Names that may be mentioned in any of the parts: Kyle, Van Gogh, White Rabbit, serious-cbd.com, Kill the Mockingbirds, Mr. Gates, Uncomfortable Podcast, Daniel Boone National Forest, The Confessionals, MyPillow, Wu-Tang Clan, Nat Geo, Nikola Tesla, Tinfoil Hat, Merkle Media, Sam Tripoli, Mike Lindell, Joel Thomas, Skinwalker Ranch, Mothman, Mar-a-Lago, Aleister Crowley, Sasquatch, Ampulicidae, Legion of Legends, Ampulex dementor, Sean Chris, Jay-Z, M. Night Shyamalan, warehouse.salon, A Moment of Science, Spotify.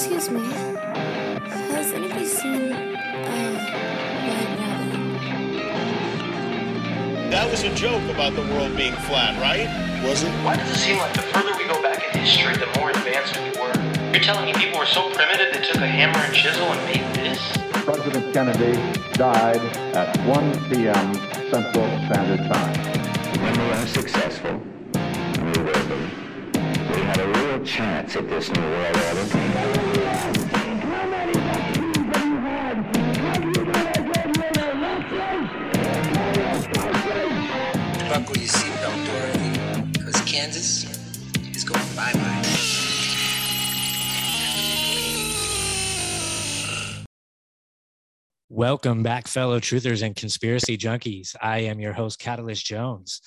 Excuse me. Has anybody seen White Rabbit? That was a joke about the world being flat, right? Was it? Why does it seem like the further we go back in history, the more advanced we were? You're telling me people were so primitive they took a hammer and chisel and made this? President Kennedy died at 1 p.m. Central Standard Time. When we were successful, we will be. We had a real chance at this new world order. How many vaccines have you had? Have you got a good little left? Buckle your seatbelt, Dorothy, because Kansas is going bye-bye. Welcome back, fellow truthers and conspiracy junkies. I am your host, Catalyst Jones.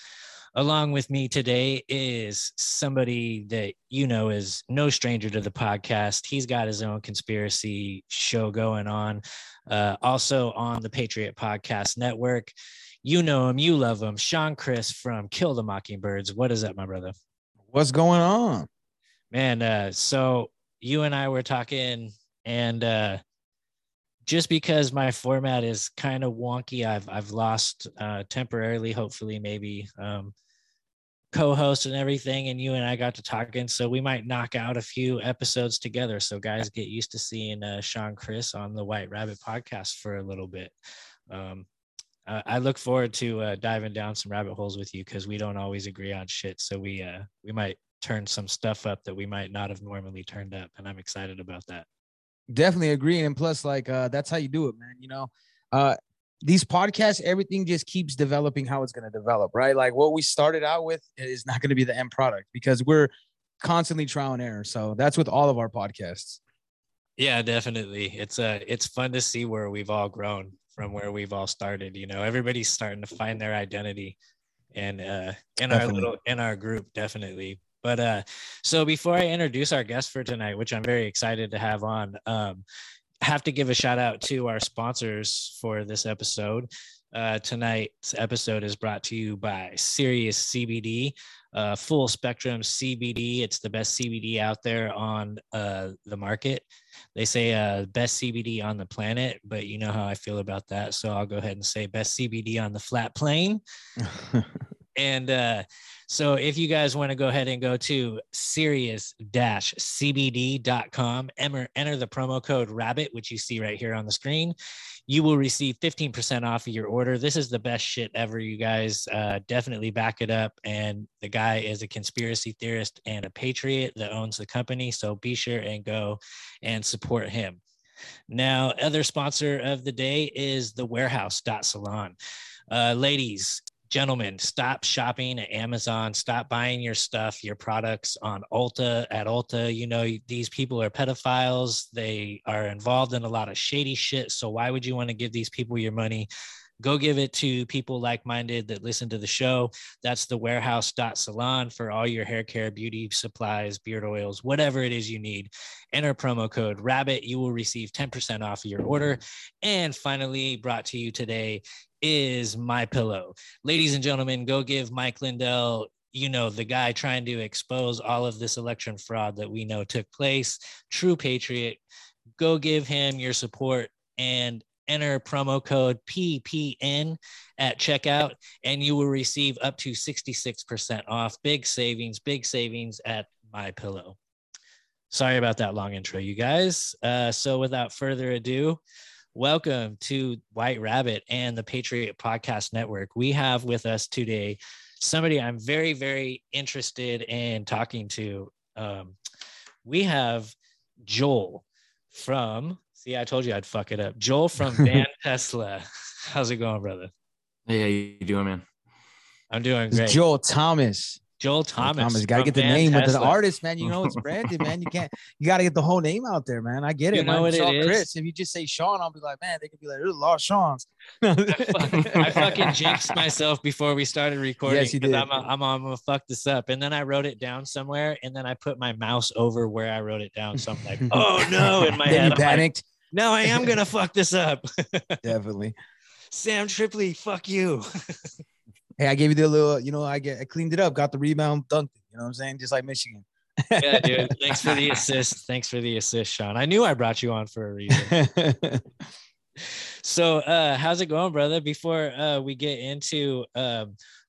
Along with me today is somebody that you know is no stranger to the podcast. He's got his own conspiracy show going on, also on the Patriot Podcast Network. You know him, you love him, Sean Chris from Kill the Mockingbirds. What is up, my brother? What's going on? Man, so you and I were talking, and just because my format is kind of wonky, I've lost temporarily, hopefully, maybe co-host and everything, and you and I got to talking, so we might knock out a few episodes together. So guys, get used to seeing Sean Chris on the White Rabbit podcast for a little bit. I look forward to diving down some rabbit holes with you, because we don't always agree on shit, so we might turn some stuff up that we might not have normally turned up, and I'm excited about that. Definitely agree, and plus, like, that's how you do it, man. You know, these podcasts, everything just keeps developing how it's going to develop, right? Like, what we started out with is not going to be the end product, because we're constantly trial and error. So that's with all of our podcasts. Yeah, definitely. It's fun to see where we've all grown from, where we've all started. You know, everybody's starting to find their identity, and in our group, definitely. But so before I introduce our guest for tonight, which I'm very excited to have on, have to give a shout out to our sponsors for this episode. Tonight's episode is brought to you by Serious CBD, full spectrum CBD. It's the best CBD out there on the market. They say best CBD on the planet, but you know how I feel about that. So I'll go ahead and say best CBD on the flat plain. And so if you guys want to go ahead and go to serious-cbd.com, enter the promo code RABBIT, which you see right here on the screen, you will receive 15% off of your order. This is the best shit ever, you guys. Definitely back it up. And the guy is a conspiracy theorist and a patriot that owns the company, so be sure and go and support him. Now, other sponsor of the day is the warehouse.salon. Ladies, gentlemen, stop shopping at Amazon. Stop buying your stuff, your products on Ulta, at Ulta. You know, these people are pedophiles. They are involved in a lot of shady shit. So why would you want to give these people your money? Go give it to people like-minded that listen to the show. That's the warehouse.salon for all your hair care, beauty supplies, beard oils, whatever it is you need. Enter promo code RABBIT. You will receive 10% off of your order. And finally, brought to you today is MyPillow. Ladies and gentlemen, go give Mike Lindell, you know, the guy trying to expose all of this election fraud that we know took place, true patriot. Go give him your support and enter promo code PPN at checkout, and you will receive up to 66% off. Big savings at MyPillow. Sorry about that long intro, you guys. So without further ado, welcome to White Rabbit and the Patriot Podcast Network. We have with us today somebody I'm very, very interested in talking to. We have Joel from, see, I told you I'd fuck it up. Joel from Van Tesla. How's it going, brother? Hey, how you doing, man? I'm doing great. It's Joel Thomas. Joel Thomas, gotta get the Van name Tesla. With the artist, man. You know it's branded, man. You gotta get the whole name out there, man. I get it. You know what Sean it is? Chris. If you just say Sean, I'll be like, man, they could be like, there's a lot of Sean's. I fucking jinxed myself before we started recording. Yes, you did. I'm gonna fuck this up, and then I wrote it down somewhere, and then I put my mouse over where I wrote it down, so I'm like, oh no, in my head. You panicked. Like, no, I am gonna fuck this up. Definitely. Sam Tripoli, fuck you. Hey, I gave you the little, you know, I cleaned it up, got the rebound, dunked it. You know what I'm saying? Just like Michigan. Yeah, dude. Thanks for the assist. Thanks for the assist, Sean. I knew I brought you on for a reason. So, how's it going, brother? Before we get into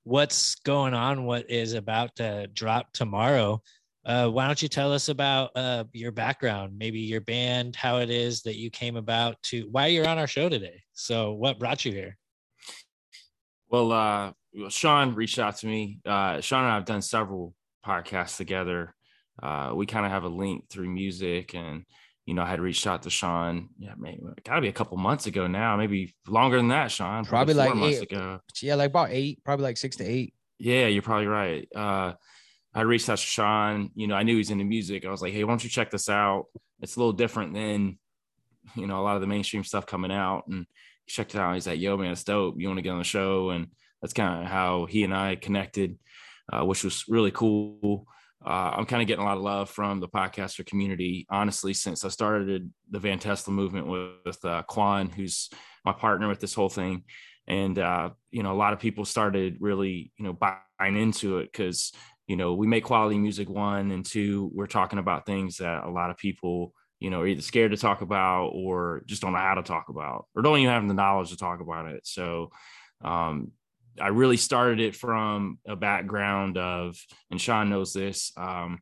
what's going on, what is about to drop tomorrow, why don't you tell us about your background, maybe your band, how it is that you came about to why you're on our show today. So what brought you here? Well, Sean reached out to me. Sean and I have done several podcasts together. We kind of have a link through music, and, you know, I had reached out to Sean. Yeah, maybe it gotta be a couple months ago now, maybe longer than that, Sean. Probably like 8 months ago. Yeah, like about 8, probably like 6 to 8. Yeah, you're probably right. I reached out to Sean. You know, I knew he's into music. I was like, hey, why don't you check this out? It's a little different than, you know, a lot of the mainstream stuff coming out. And he checked it out. He's like, yo, man, it's dope. You want to get on the show? And that's kind of how he and I connected, which was really cool. I'm kind of getting a lot of love from the podcaster community, honestly, since I started the Van Tesla movement with Quan, who's my partner with this whole thing. And, you know, a lot of people started really, you know, buying into it because, you know, we make quality music, 1, and 2, we're talking about things that a lot of people, you know, are either scared to talk about or just don't know how to talk about or don't even have the knowledge to talk about it. So I really started it from a background of, and Sean knows this, you know,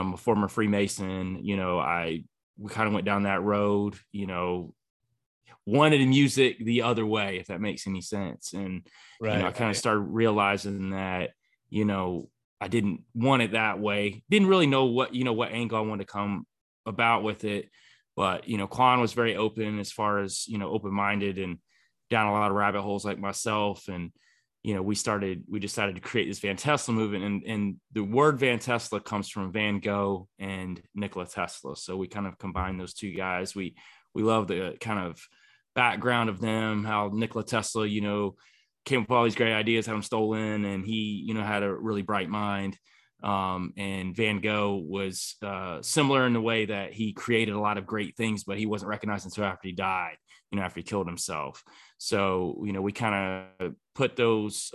I'm a former Freemason, you know, we kind of went down that road, you know, wanted music the other way, if that makes any sense. And right, you know, I kind of started realizing that, you know, I didn't want it that way. Didn't really know what, you know, what angle I wanted to come about with it. But, you know, Quan was very open as far as, you know, open-minded and down a lot of rabbit holes like myself. And, you know, we decided to create this Van Tesla movement. And the word Van Tesla comes from Van Gogh and Nikola Tesla. So we kind of combined those two guys. We love the kind of background of them, how Nikola Tesla, you know, came up with all these great ideas, had them stolen, and he, you know, had a really bright mind. And Van Gogh was similar in the way that he created a lot of great things, but he wasn't recognized until after he died, you know, after he killed himself. So, you know, we kind of put those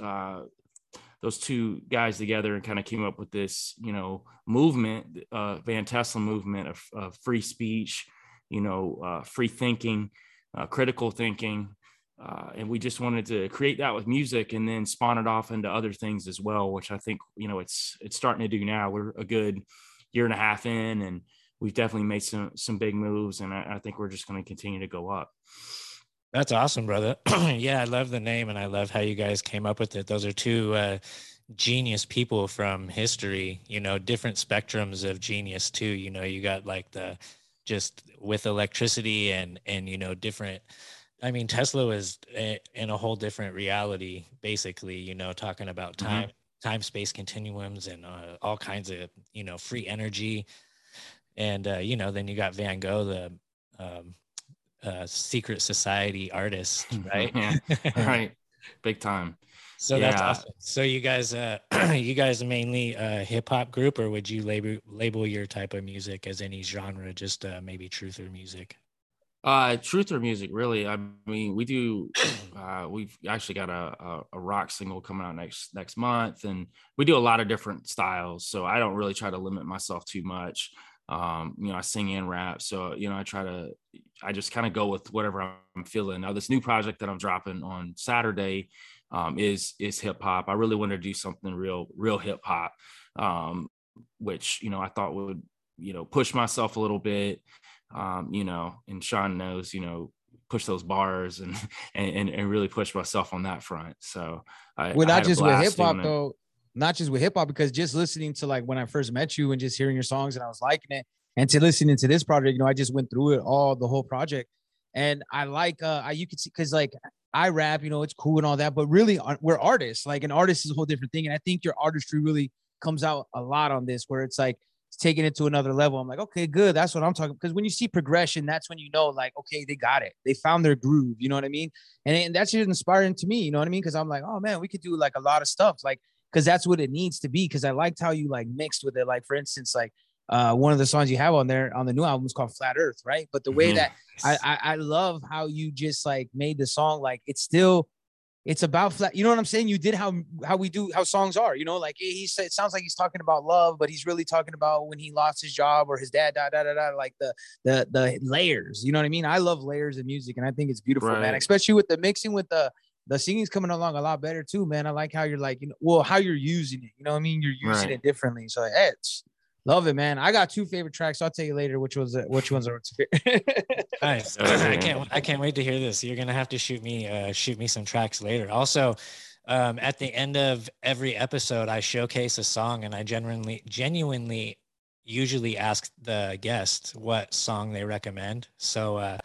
two guys together and kind of came up with this, you know, movement, Van Tesla movement of free speech, you know, free thinking, critical thinking. And we just wanted to create that with music and then spawn it off into other things as well, which I think, you know, it's starting to do now. We're a good 1.5 years in, and we've definitely made some big moves. And I think we're just going to continue to go up. That's awesome, brother. Yeah. I love the name, and I love how you guys came up with it. Those are two, genius people from history, you know, different spectrums of genius too. You know, you got like the, just with electricity and, you know, different, I mean, Tesla is in a whole different reality, basically, you know, talking about time, mm-hmm. time-space continuums and all kinds of, you know, free energy. And, you know, then you got Van Gogh, the secret society artist, right? Right. Big time. So yeah. That's awesome. So you guys, you guys mainly hip-hop group, or would you label your type of music as any genre, just maybe truth or music? Truth or music, really. I mean, we do, we've actually got a rock single coming out next month, and we do a lot of different styles. So I don't really try to limit myself too much. You know, I sing and rap. So, you know, I just kind of go with whatever I'm feeling. Now, this new project that I'm dropping on Saturday, is hip hop. I really wanted to do something real hip hop, which, you know, I thought would, you know, push myself a little bit. You know, and Sean knows, you know, push those bars and really push myself on that front. So not just with hip hop, because just listening to like when I first met you and just hearing your songs and I was liking it, and to listening to this project, you know, I just went through it all, the whole project. And I like, you could see, cause like I rap, you know, it's cool and all that, but really we're artists. Like an artist is a whole different thing. And I think your artistry really comes out a lot on this, where it's like, taking it to another level. I'm like, okay, good. That's what I'm talking. Because when you see progression, that's when you know, like, okay, they got it. They found their groove. You know what I mean? And that's just inspiring to me. You know what I mean? Because I'm like, oh man, we could do like a lot of stuff. Like, because that's what it needs to be. Because I liked how you like mixed with it. Like, for instance, like one of the songs you have on there on the new album is called Flat Earth, right? But the way that I love how you just like made the song, like it's still It's about flat. You know what I'm saying? You did how we do, how songs are, you know, like he said, it sounds like he's talking about love, but he's really talking about when he lost his job or his dad, like the layers, you know what I mean? I love layers of music and I think it's beautiful, right, man, especially with the mixing with the singing's coming along a lot better too, man. I like how you're like, you know, well, how you're using it, you know what I mean? You're using it differently. So hey, it's love it, man. I got two favorite tracks. So I'll tell you later which ones are. Nice. I can't wait to hear this. You're gonna have to shoot me some tracks later. Also, at the end of every episode, I showcase a song, and I genuinely, usually ask the guest what song they recommend. So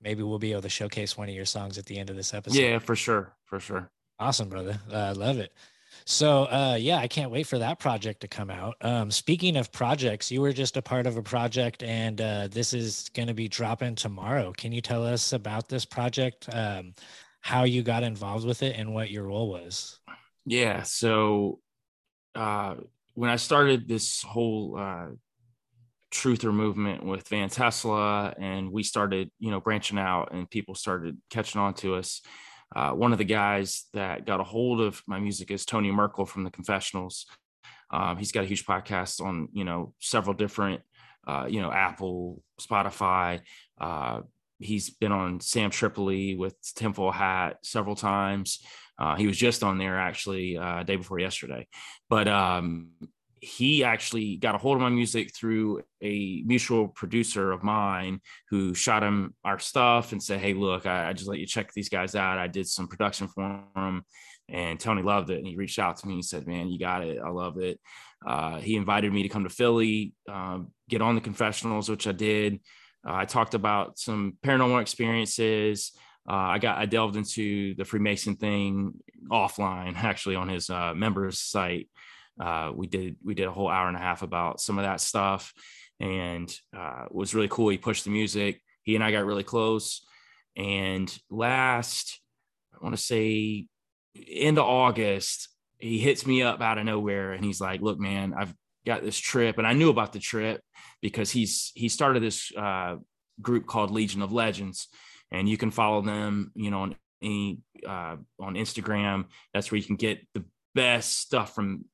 maybe we'll be able to showcase one of your songs at the end of this episode. Yeah, for sure. Awesome, brother. Love it. So, yeah, I can't wait for that project to come out. Speaking of projects, you were just a part of a project, and this is going to be dropping tomorrow. Can you tell us about this project, how you got involved with it, and what your role was? Yeah, so when I started this whole truther movement with Van Tesla, and we started, branching out, and people started catching on to us. One of the guys that got a hold of my music is Tony Merkel from The Confessionals. He's got a huge podcast on, several different, Apple, Spotify. He's been on Sam Tripoli with Tinfoil Hat several times. He was just on there actually day before yesterday. But he actually got a hold of my music through a mutual producer of mine who shot him our stuff and said, hey, look, I just let you check these guys out. I did some production for him, and Tony loved it. And he reached out to me and said, man, you got it. I love it. He invited me to come to Philly, get on The Confessionals, which I did. I talked about some paranormal experiences. I delved into the Freemason thing offline, actually, on his members site. We did a whole hour and a half about some of that stuff, and it was really cool. He pushed the music. He and I got really close. And last, I want to say end of August, he hits me up out of nowhere, and he's like, look, man, I've got this trip. And I knew about the trip because he started this group called Legion of Legends, and you can follow them, on any on Instagram. That's where you can get the best stuff from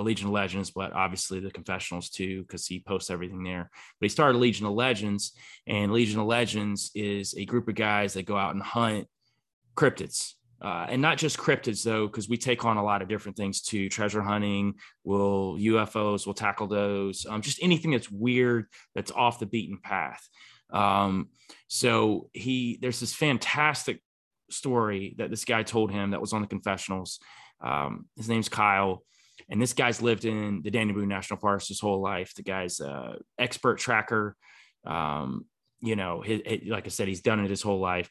Legion of Legends, but obviously The Confessionals too, because he posts everything there. But he started Legion of Legends, and Legion of Legends is a group of guys that go out and hunt cryptids, and not just cryptids though, because we take on a lot of different things too. Treasure hunting, UFOs, we'll tackle those, just anything that's weird, that's off the beaten path. So there's this fantastic story that this guy told him that was on The Confessionals. His name's Kyle. And this guy's lived in the Daniel Boone National Forest his whole life. The guy's expert tracker. Like I said, he's done it his whole life.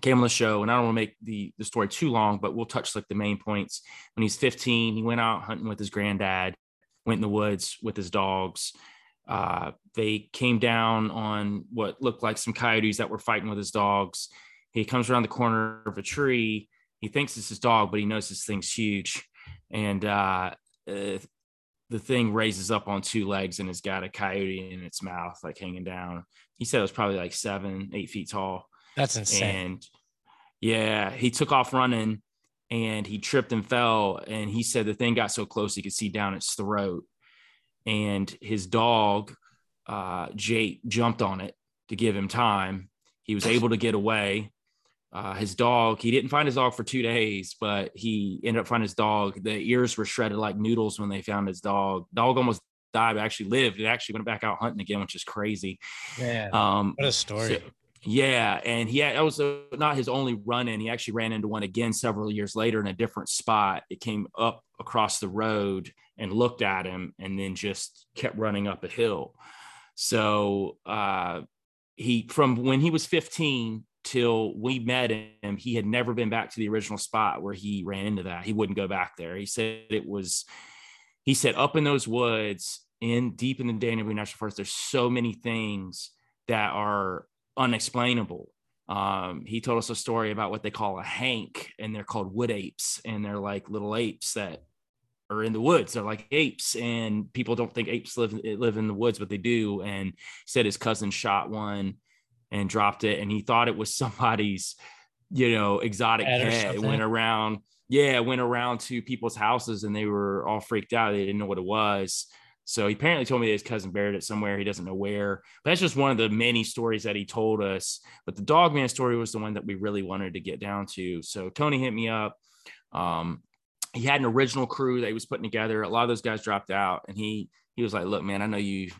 Came on the show, and I don't want to make the story too long, but we'll touch like the main points. When he's 15, he went out hunting with his granddad, went in the woods with his dogs. They came down on what looked like some coyotes that were fighting with his dogs. He comes around the corner of a tree. He thinks it's his dog, but he knows this thing's huge. And the thing raises up on two legs and has got a coyote in its mouth, like hanging down. He said it was probably like 7-8 feet tall. That's insane. And yeah, he took off running, and he tripped and fell. And he said the thing got so close he could see down its throat. And his dog, Jake, jumped on it to give him time. He was able to get away. His dog, he didn't find his dog for 2 days, but he ended up finding his dog. The ears were shredded like noodles when they found his dog. Dog almost died, but actually lived. It actually went back out hunting again, which is crazy. Yeah. What a story. So, yeah. And that was not his only run in. He actually ran into one again several years later in a different spot. It came up across the road and looked at him and then just kept running up a hill. So from when he was 15, till we met him, he had never been back to the original spot where he ran into that. He wouldn't go back there. He said up in those woods, deep in the Daniel Boone National Forest, there's so many things that are unexplainable. He told us a story about what they call a hank, and they're called wood apes. And they're like little apes that are in the woods. They're like apes, and people don't think apes live in the woods, but they do. And he said his cousin shot one and dropped it, and he thought it was somebody's you know, exotic cat went around to people's houses and they were all freaked out. They didn't know what it was. So he apparently told me that his cousin buried it somewhere. He doesn't know where. But that's just one of the many stories that he told us. But the Dogman story was the one that we really wanted to get down to. So Tony hit me up. He had an original crew that he was putting together. A lot of those guys dropped out, and he was like, "Look, man, I know you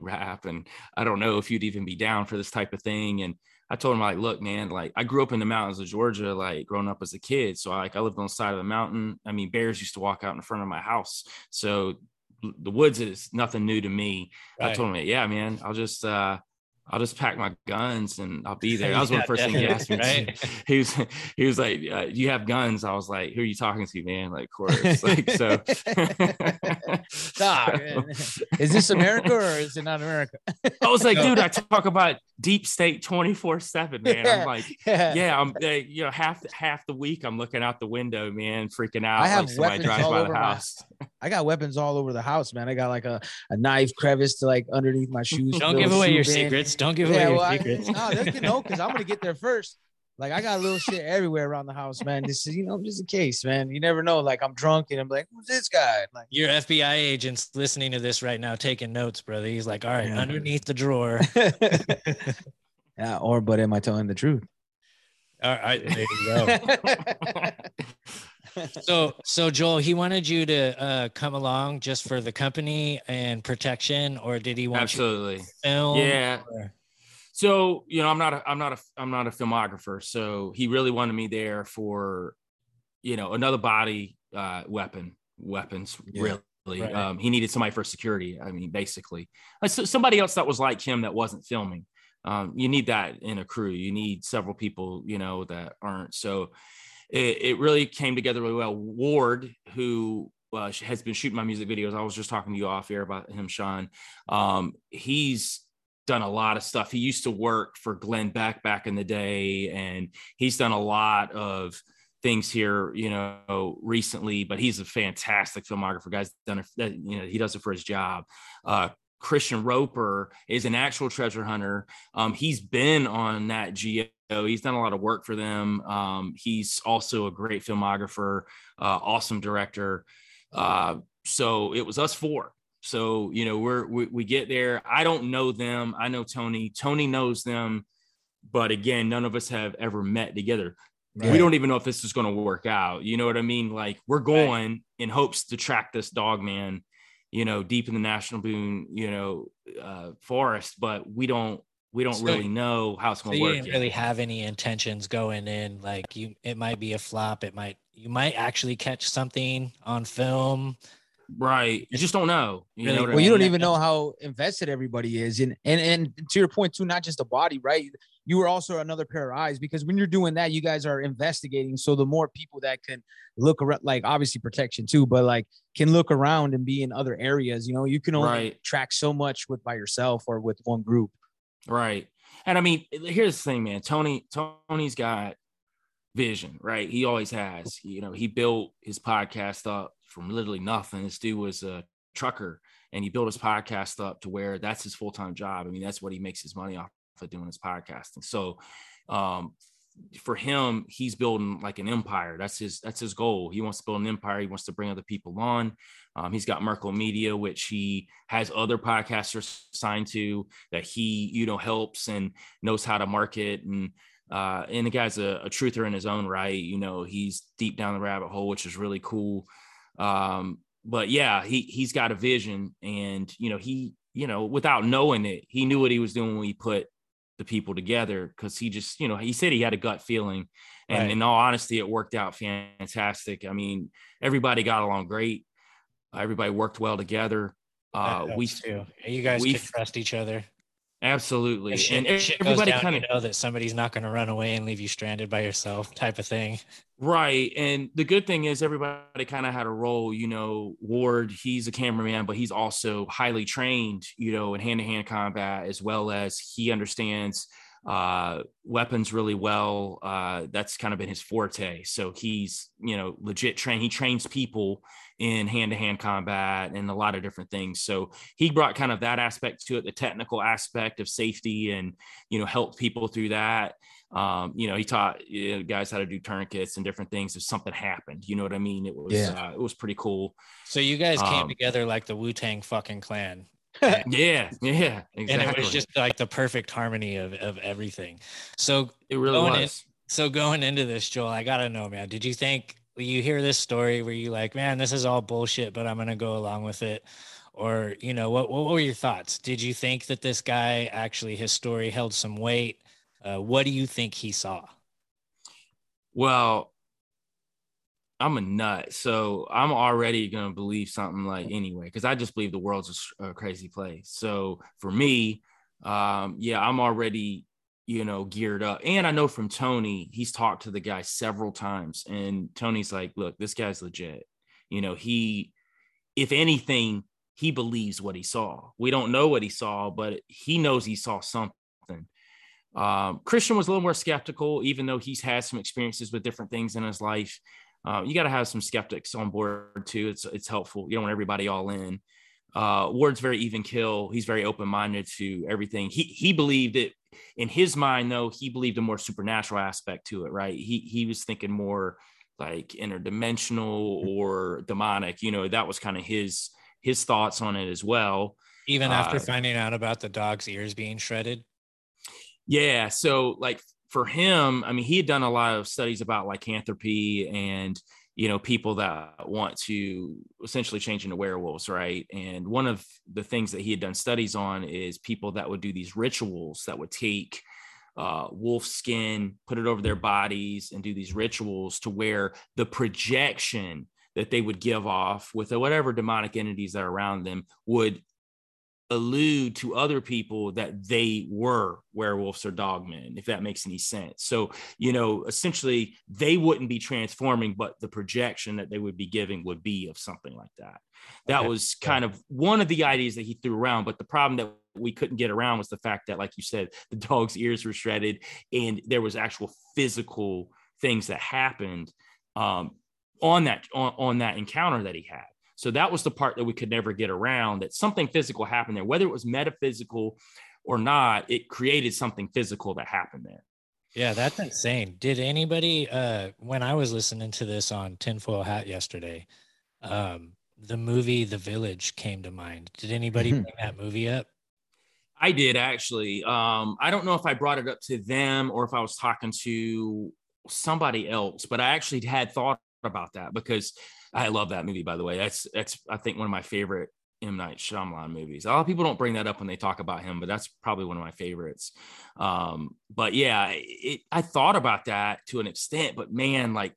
rap, and I don't know if you'd even be down for this type of thing." And I told him, like, "Look, man, like I grew up in the mountains of Georgia, like growing up as a kid. So I lived on the side of the mountain. I mean, bears used to walk out in front of my house. So the woods is nothing new to me." Right. I told him, "Yeah, man, I'll just pack my guns and I'll be there." That was one of the first thing he asked me. Right? He was like, "Do you have guns?" I was like, "Who are you talking to, man?" Like, of course. Like, so. Is this America or is it not America? I was like, dude, I talk about deep state 24/7, man. Yeah. I'm like, I'm half the week I'm looking out the window, man, freaking out. I have like weapons drives all by over the house. I got weapons all over the house, man. I got like a knife crevice to like underneath my shoes. Don't give away your secrets. Don't give away your secrets. No, because I'm gonna get there first. Like I got little shit everywhere around the house, man. This is, just in case, man. You never know. Like I'm drunk and I'm like, "Who's this guy?" Like your FBI agent's listening to this right now, taking notes, brother. He's like, "All right, underneath the drawer." But am I telling the truth? All right, there you go. So Joel, he wanted you to come along just for the company and protection, or did he want you to film? Yeah. So, I'm not a filmographer. So he really wanted me there for, another body, weapons, really. Right. He needed somebody for security. I mean, basically somebody else that was like him that wasn't filming. You need that in a crew. You need several people, that aren't. So it really came together really well. Ward, who has been shooting my music videos. I was just talking to you off air about him, Sean. He's done a lot of stuff. He used to work for Glenn Beck back in the day, and he's done a lot of things here, recently, but he's a fantastic filmographer. Guy's done it, he does it for his job. Christian Roper is an actual treasure hunter. He's been on Nat Geo. He's done a lot of work for them. He's also a great filmographer, awesome director. So it was us four. So, we get there. I don't know them. I know Tony. Tony knows them. But again, none of us have ever met together. Right. We don't even know if this is going to work out. You know what I mean? Like, we're going in hopes to track this Dogman, deep in the National Boone, forest. But we don't really know how it's going to work. You didn't really have any intentions going in. Like, it might be a flop. You might actually catch something on film. Right. You just don't know. You don't even know how invested everybody is. And to your point, too, not just the body, right? You were also another pair of eyes, because when you're doing that, you guys are investigating. So the more people that can look around, like obviously protection too, but like can look around and be in other areas, you can only track so much by yourself or with one group. Right. And I mean, here's the thing, man. Tony's got vision, right? He always has. He built his podcast up from literally nothing. This dude was a trucker, and he built his podcast up to where that's his full-time job. I mean, that's what he makes his money off of, doing his podcasting. So for him, he's building like an empire. That's his goal. He wants to build an empire. He wants to bring other people on. He's got Merkle Media, which he has other podcasters signed to that he, helps and knows how to market. And the guy's a truther in his own right. He's deep down the rabbit hole, which is really cool. But yeah, he's got a vision, and, without knowing it, he knew what he was doing when he put the people together. 'Cause he just, he said he had a gut feeling, and in all honesty, it worked out fantastic. I mean, everybody got along great. Everybody worked well together. You guys could trust each other. Absolutely. And everybody kind of know that somebody's not going to run away and leave you stranded by yourself, type of thing. Right. And the good thing is everybody kind of had a role. Ward, he's a cameraman, but he's also highly trained, in hand-to-hand combat, as well as he understands weapons really well. That's kind of been his forte. So he's, legit trained. He trains people in hand-to-hand combat and a lot of different things. So he brought kind of that aspect to it, the technical aspect of safety, and, helped people through that. You know, he taught guys how to do tourniquets and different things if something happened. You know what I mean? It was it was pretty cool. So you guys came together like the Wu-Tang fucking Clan. yeah, exactly. And it was just like the perfect harmony of everything. So it really was. So going into this, Joel, I gotta know, man, did you think, you hear this story, were you like, man, this is all bullshit, but I'm gonna go along with it? Or, you know, what were your thoughts? Did you think that this guy, actually his story held some weight? What do you think he saw? Well, I'm a nut, so I'm already going to believe something like anyway, because I just believe the world's a crazy place. So for me, I'm already, geared up. And I know from Tony, he's talked to the guy several times, and Tony's like, look, this guy's legit. You know, he, if anything, he believes what he saw. We don't know what he saw, but he knows he saw something. Christian was a little more skeptical, even though he's had some experiences with different things in his life. You got to have some skeptics on board too. It's helpful. You don't want everybody all in. Ward's very even keel. He's very open-minded to everything. He believed it in his mind, though. He believed a more supernatural aspect to it, right? He was thinking more like interdimensional or demonic. You know, that was kind of his thoughts on it as well. Even after finding out about the dog's ears being shredded. Yeah. So like, for him, I mean, he had done a lot of studies about lycanthropy and, people that want to essentially change into werewolves, right? And one of the things that he had done studies on is people that would do these rituals that would take wolf skin, put it over their bodies, and do these rituals to where the projection that they would give off with whatever demonic entities that are around them would allude to other people that they were werewolves or dogmen, if that makes any sense. So, essentially they wouldn't be transforming, but the projection that they would be giving would be of something like that. That was kind of one of the ideas that he threw around, but the problem that we couldn't get around was the fact that, like you said, the dog's ears were shredded and there was actual physical things that happened on that encounter that he had. So that was the part that we could never get around, that something physical happened there, whether it was metaphysical or not, it created something physical that happened there. Yeah, that's insane. Did anybody, when I was listening to this on Tinfoil Hat yesterday, the movie The Village came to mind. Did anybody bring that movie up? I did, actually. I don't know if I brought it up to them or if I was talking to somebody else, but I actually had thought about that because I love that movie, by the way. That's I think one of my favorite M. Night Shyamalan movies. A lot of people don't bring that up when they talk about him, but that's probably one of my favorites. But yeah, I thought about that to an extent, but man, like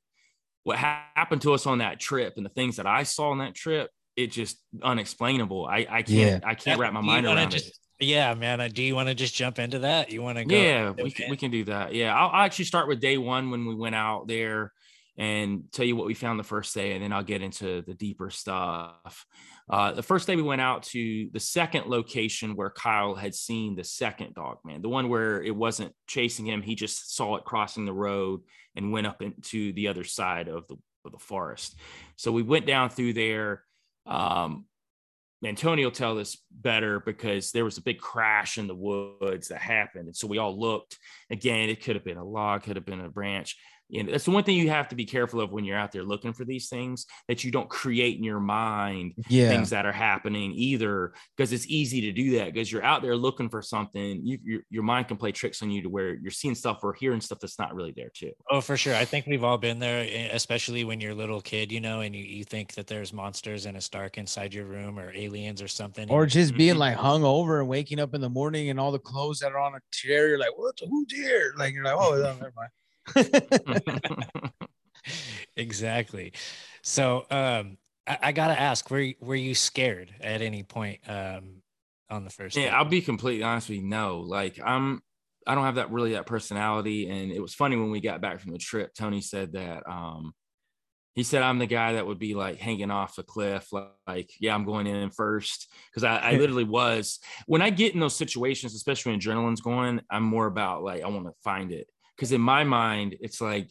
what happened to us on that trip and the things that I saw on that trip, it's just unexplainable. I can't wrap my mind around it. Yeah, man. Do you want to just jump into that? You want to go? Yeah, we can do that. Yeah. I'll actually start with day one when we went out there and tell you what we found the first day, and then I'll get into the deeper stuff. The first day we went out to the second location where Kyle had seen the second Dogman, the one where it wasn't chasing him. He just saw it crossing the road and went up into the other side of the forest. So we went down through there. Antonio will tell us better because there was a big crash in the woods that happened. And so we all looked. Again, it could have been a log, could have been a branch. And that's the one thing you have to be careful of when you're out there looking for these things, that you don't create in your mind things that are happening either, because it's easy to do that because you're out there looking for something. Your mind can play tricks on you to where you're seeing stuff or hearing stuff that's not really there too. Oh, for sure. I think we've all been there, especially when you're a little kid, and you think that there's monsters and it's dark inside your room or aliens or something. Or just being like hung over and waking up in the morning and all the clothes that are on a chair. You're like, who's here? Like, you're like, oh, never mind. Exactly. So I gotta ask, were you scared at any point on the first day? I'll be completely honest with you, no. Like I don't have that personality. And it was funny when we got back from the trip, Tony said that he said, I'm the guy that would be like hanging off a cliff. I'm going in first. Cause I literally was, when I get in those situations, especially when adrenaline's going, I'm more about like, I want to find it. Because in my mind, it's like,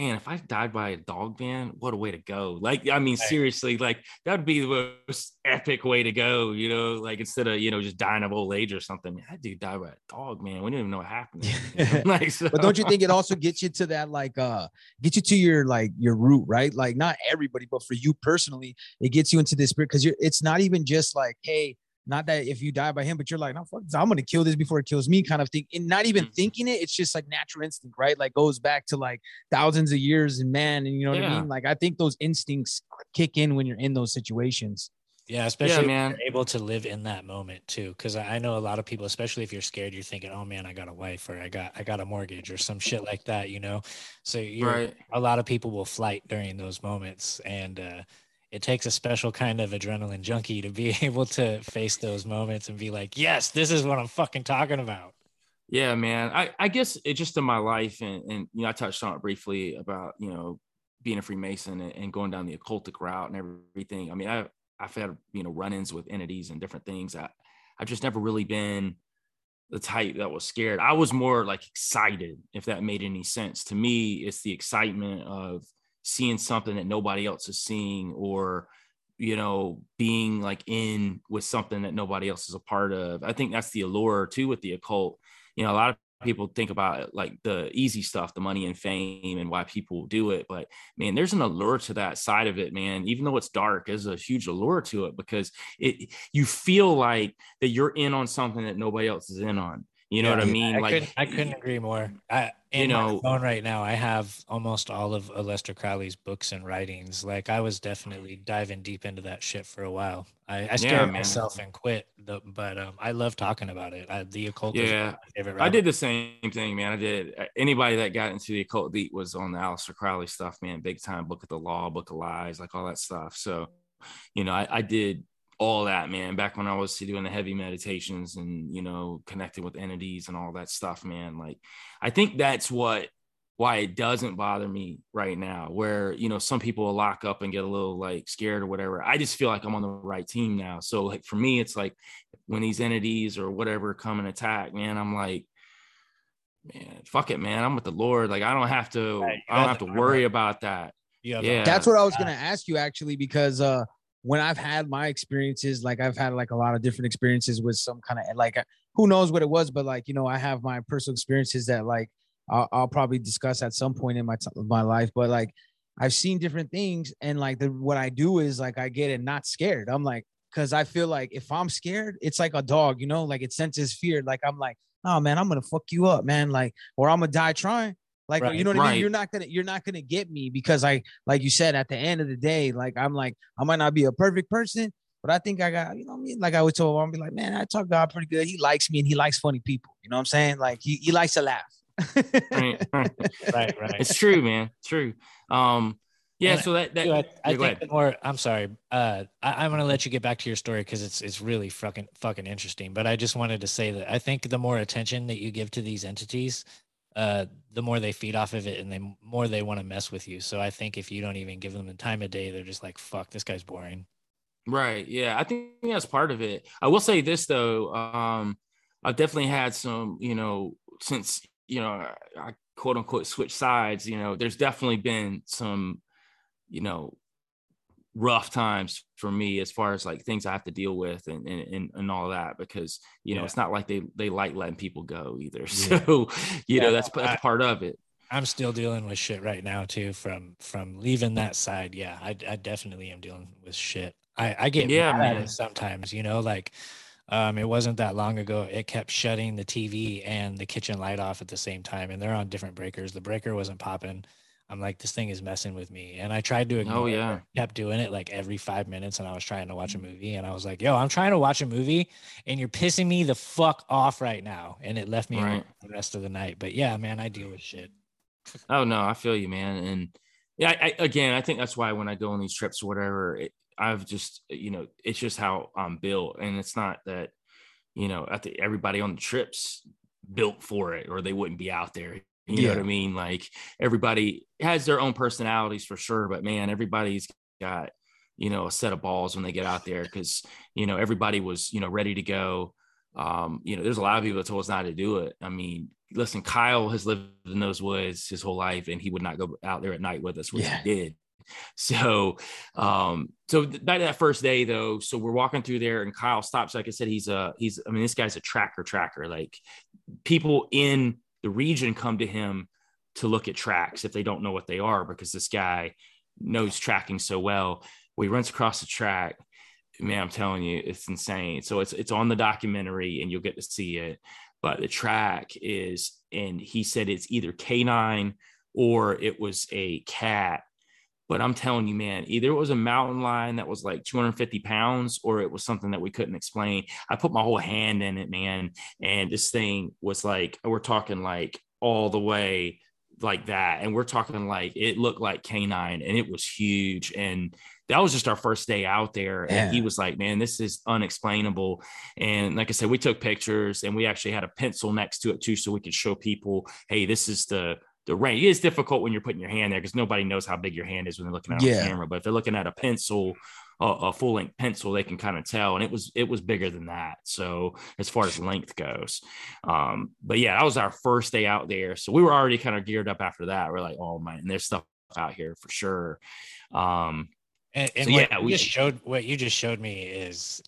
man, if I died by a dog van, what a way to go. Like, I mean, seriously, like that'd be the most epic way to go, you know, like instead of, you know, just dying of old age or something. That dude died by a dog, man. We didn't even know what happened. Like, so. But don't you think it also gets you to that, like, get you to your, like, your root, right? Like, not everybody, but for you personally, it gets you into this spirit, because it's not even just like, hey, not that if you die by him, but you're like, no, fuck, I'm going to kill this before it kills me kind of thing. And not even thinking it, it's just like natural instinct, right? Like goes back to like thousands of years and man, and you know what I mean? Like, I think those instincts kick in when you're in those situations. Yeah, especially if you're able to live in that moment too. Because I know a lot of people, especially if you're scared, you're thinking, oh man, I got a wife, or I got a mortgage or some shit like that, you know? So a lot of people will flight during those moments. And, it takes a special kind of adrenaline junkie to be able to face those moments and be like, yes, this is what I'm fucking talking about. Yeah, man. I guess it just in my life. And, you know, I touched on it briefly about, you know, being a Freemason and going down the occultic route and everything. I mean, I've had, you know, run-ins with entities and different things. I've just never really been the type that was scared. I was more like excited, if that made any sense. To me, it's the excitement of seeing something that nobody else is seeing, or, you know, being like in with something that nobody else is a part of. I think that's the allure too with the occult. You know, a lot of people think about it, like the easy stuff, the money and fame and why people do it. But man, there's an allure to that side of it, man. Even though it's dark, there's a huge allure to it, because you feel like that you're in on something that nobody else is in on. You know what I mean? I couldn't agree more. My phone right now, I have almost all of Aleister Crowley's books and writings. Like, I was definitely diving deep into that shit for a while. I scared myself and quit, but I love talking about it. The occult is my favorite writer. I did the same thing, man. I did. Anybody that got into the occult deep was on the Aleister Crowley stuff, man. Big time. Book of the Law, Book of Lies, like all that stuff. So, you know, I did all that, man, back when I was doing the heavy meditations and, you know, connecting with entities and all that stuff, man. Like, I think that's why it doesn't bother me right now, where, you know, some people will lock up and get a little like scared or whatever. I just feel like I'm on the right team now. So like, for me, it's like when these entities or whatever come and attack, man, I'm like, man, fuck it, man. I'm with the Lord. Like, I don't have to worry about that. Yeah. That's what I was going to ask you actually, because, when I've had my experiences, like I've had like a lot of different experiences with some kind of like, who knows what it was, but like, you know, I have my personal experiences that like, I'll probably discuss at some point in my life, but like, I've seen different things. And like what I do is like, I get it not scared. I'm like, cause I feel like if I'm scared, it's like a dog, you know, like it senses fear. Like, I'm like, oh man, I'm going to fuck you up, man. Like, or I'm going to die trying. Like, you know what I mean? You're not gonna get me, because I, like you said, at the end of the day, like, I'm like, I might not be a perfect person, but I think I got, you know what I mean? Like I would tell him, I'd be like, man, I talk to God pretty good. He likes me and he likes funny people. You know what I'm saying? Like he likes to laugh. Right. It's true, man. True. So that dude, I think the more, I'm sorry. I'm going to let you get back to your story, because it's really fucking interesting. But I just wanted to say that I think the more attention that you give to these entities, the more they feed off of it, and the more they want to mess with you. So I think if you don't even give them the time of day, they're just like, fuck, this guy's boring. Right. Yeah. I think that's part of it. I will say this though. I've definitely had some, you know, since, you know, I quote unquote switch sides, you know, there's definitely been some, you know, rough times for me as far as like things I have to deal with and all that, because, you know, it's not like they like letting people go either. So, you know, that's part of it. I'm still dealing with shit right now too, from leaving that side. Yeah. I definitely am dealing with shit. I get mad at it sometimes, you know, like, it wasn't that long ago. It kept shutting the TV and the kitchen light off at the same time. And they're on different breakers. The breaker wasn't popping. I'm like, this thing is messing with me. And I tried to ignore it. I kept doing it like every 5 minutes. And I was trying to watch a movie. And I was like, yo, I'm trying to watch a movie and you're pissing me the fuck off right now. And it left me the rest of the night. But yeah, man, I deal with shit. Oh, no, I feel you, man. And yeah, I think that's why when I go on these trips or whatever, I've just, you know, it's just how I'm built. And it's not that, you know, I think everybody on the trips built for it, or they wouldn't be out there. You know what I mean? Like everybody has their own personalities for sure, but man, everybody's got, you know, a set of balls when they get out there. Cause you know, everybody was, you know, ready to go. You know, there's a lot of people that told us not to do it. I mean, listen, Kyle has lived in those woods his whole life, and he would not go out there at night with us, which he did. So, so back to that first day though. So we're walking through there and Kyle stops. Like I said, he's, I mean, this guy's a tracker. Like, people in the region come to him to look at tracks if they don't know what they are, because this guy knows tracking so well. Well, he runs across the track, man, I'm telling you, it's insane. So it's on the documentary and you'll get to see it, but the track is, and he said it's either canine or it was a cat. But I'm telling you, man, either it was a mountain lion that was like 250 pounds or it was something that we couldn't explain. I put my whole hand in it, man. And this thing was like, we're talking like all the way like that. And we're talking like, it looked like canine and it was huge. And that was just our first day out there. Yeah. And he was like, man, this is unexplainable. And like I said, we took pictures and we actually had a pencil next to it too, so we could show people, hey, this is the range. It's difficult when you're putting your hand there because nobody knows how big your hand is when they're looking at a camera, but if they're looking at a pencil, a full length pencil, they can kind of tell. And it was bigger than that. So as far as length goes, but yeah, that was our first day out there. So we were already kind of geared up after that. We're like, oh man, there's stuff out here for sure. What you just showed me is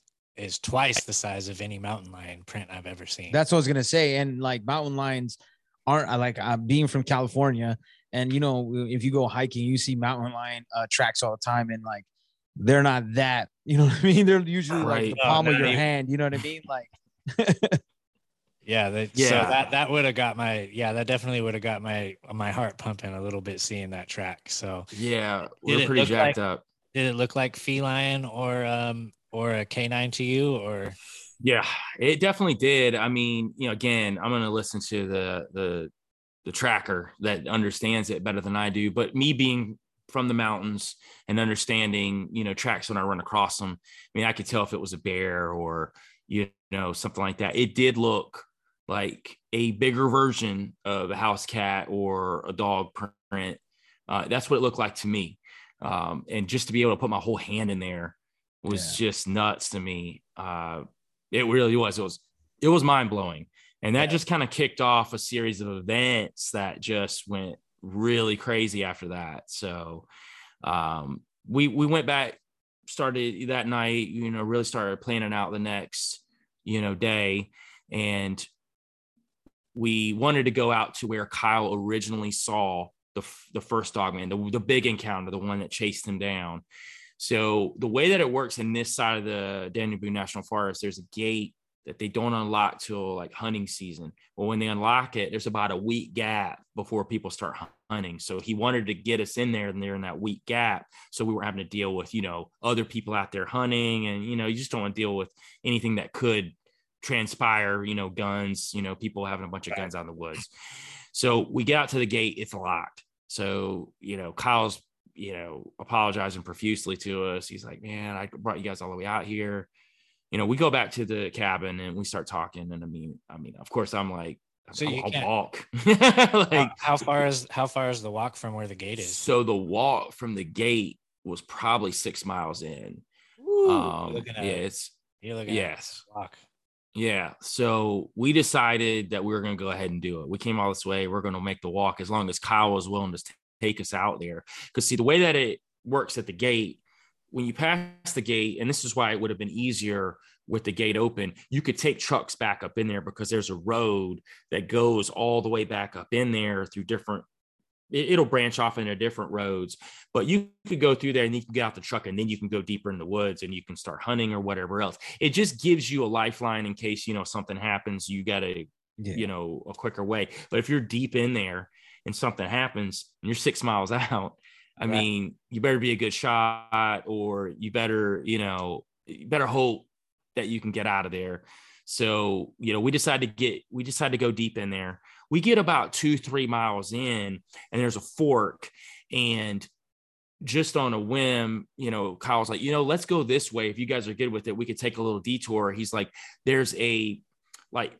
twice the size of any mountain lion print I've ever seen. That's what I was going to say. And like mountain lions, being from California, and you know, if you go hiking, you see mountain lion tracks all the time, and like they're not that, you know what I mean? They're usually right, like the palm of your hand, you know what I mean? Like, So that would have got my heart pumping a little bit seeing that track. So yeah, we're pretty jacked up. Did it look like feline or a canine to you, or? Yeah, it definitely did. I mean, you know, again, I'm going to listen to the tracker that understands it better than I do. But me being from the mountains and understanding, you know, tracks when I run across them, I mean, I could tell if it was a bear or, you know, something like that. It did look like a bigger version of a house cat or a dog print. That's what it looked like to me. And just to be able to put my whole hand in there was just nuts to me. It really was. It was mind blowing. And that just kind of kicked off a series of events that just went really crazy after that. So we went back, started that night, you know, really started planning out the next, you know, day. And we wanted to go out to where Kyle originally saw the first Dogman, the big encounter, the one that chased him down. So the way that it works in this side of the Daniel Boone National Forest, there's a gate that they don't unlock till like hunting season. Well, when they unlock it, there's about a week gap before people start hunting. So he wanted to get us in there and they're in that week gap. So we were having to deal with, you know, other people out there hunting, and, you know, you just don't want to deal with anything that could transpire, you know, guns, you know, people having a bunch of guns out in the woods. So we get out to the gate, it's locked. So, you know, Kyle's, you know, apologizing profusely to us. He's like, man, I brought you guys all the way out here. You know, we go back to the cabin and we start talking. And I mean, of course I'm like, so I'll walk. Like, how far is the walk from where the gate is? So the walk from the gate was probably 6 miles in. Ooh, walk. Yeah. So we decided that we were going to go ahead and do it. We came all this way. We're going to make the walk as long as Kyle was willing to take us out there. Because see, the way that it works at the gate, when you pass the gate, and this is why it would have been easier with the gate open, you could take trucks back up in there because there's a road that goes all the way back up in there through different, it'll branch off into different roads, but you could go through there and you can get out the truck and then you can go deeper in the woods and you can start hunting or whatever else. It just gives you a lifeline in case, you know, something happens, you got to, you know, a quicker way. But if you're deep in there and something happens and you're 6 miles out, I mean, you better be a good shot, or you better, you know, you better hope that you can get out of there. So, you know, we decided to go deep in there. We get about 2-3 miles in and there's a fork, and just on a whim, you know, Kyle's like, you know, let's go this way. If you guys are good with it, we could take a little detour. He's like, there's a, like,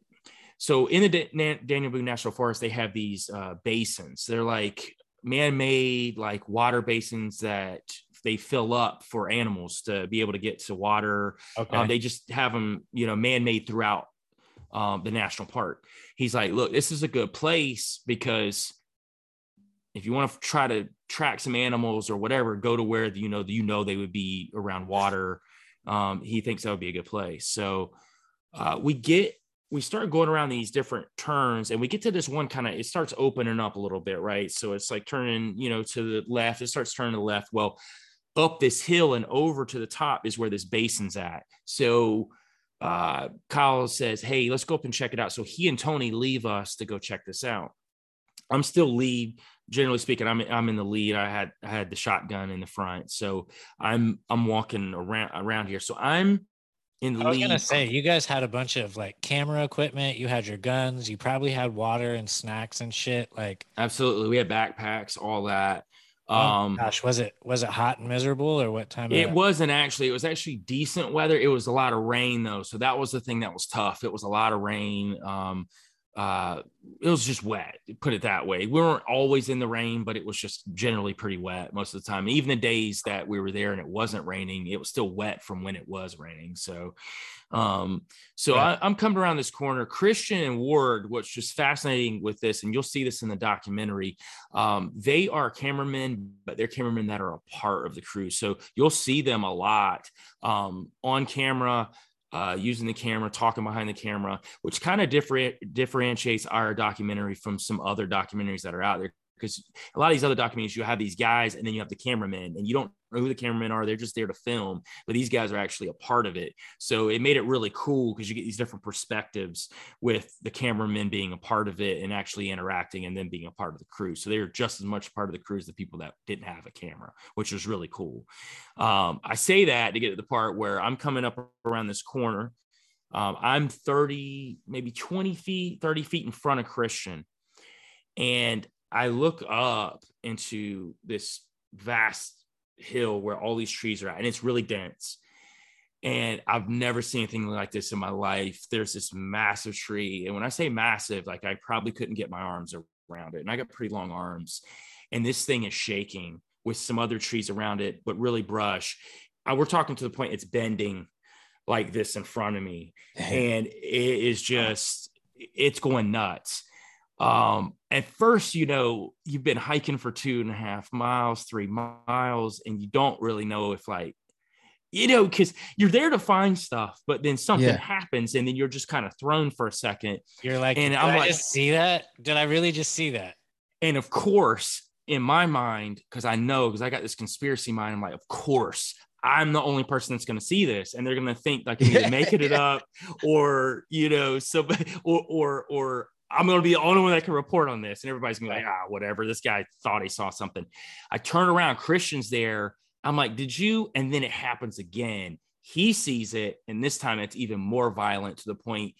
so in the Daniel Boone National Forest, they have these basins. They're like man-made, like water basins that they fill up for animals to be able to get to water. Okay. They just have them, you know, man-made throughout the national park. He's like, look, this is a good place because if you want to try to track some animals or whatever, go to where they would be around water. He thinks that would be a good place. So we start going around these different turns, and we get to this one kind of, it starts opening up a little bit, right? So it's like turning, to the left, it starts turning to the left. Well, up this hill and over to the top is where this basin's at. So Kyle says, hey, let's go up and check it out. So he and Tony leave us to go check this out. I'm still lead. Generally speaking, I'm in the lead. I had the shotgun in the front. So I'm walking around here. So I'm in the lead. I was going to say, you guys had a bunch of like camera equipment. You had your guns. You probably had water and snacks and shit. Like, absolutely. We had backpacks, all that. Gosh, was it hot and miserable, or what time? It wasn't actually, it was actually decent weather. It was a lot of rain though. So that was the thing that was tough. It was a lot of rain. It was just wet, put it that way. We weren't always in the rain, but it was just generally pretty wet most of the time. Even the days that we were there and it wasn't raining, it was still wet from when it was raining. So yeah. I'm coming around this corner. Christian and Ward, what's just fascinating with this, and you'll see this in the documentary, they are cameramen, but they're cameramen that are a part of the crew. So you'll see them a lot on camera, using the camera, talking behind the camera, which kind of differentiates our documentary from some other documentaries that are out there. Because a lot of these other documentaries, you have these guys and then you have the cameramen, and you don't know who the cameramen are. They're just there to film, but these guys are actually a part of it. So it made it really cool because you get these different perspectives with the cameramen being a part of it and actually interacting and then being a part of the crew. So they're just as much part of the crew as the people that didn't have a camera, which was really cool. I say that to get to the part where I'm coming up around this corner. I'm 30 feet in front of Christian. And I look up into this vast hill where all these trees are at, and it's really dense. And I've never seen anything like this in my life. There's this massive tree. And when I say massive, like I probably couldn't get my arms around it. And I got pretty long arms. And this thing is shaking with some other trees around it, but really brush. We're talking to the point it's bending like this in front of me. And it is just, it's going nuts. At first, you've been hiking for 2.5 miles, 3 miles, and you don't really know if because you're there to find stuff, but then something happens and then you're just kind of thrown for a second. You're like, and I'm like, see that? Did I really just see that? And of course, in my mind, because I got this conspiracy mind, I'm like, of course, I'm the only person that's going to see this, and they're going to think like you're making it up or, or I'm going to be the only one that can report on this. And everybody's going to be like, whatever. This guy thought he saw something. I turn around. Christian's there. I'm like, did you? And then it happens again. He sees it. And this time it's even more violent, to the point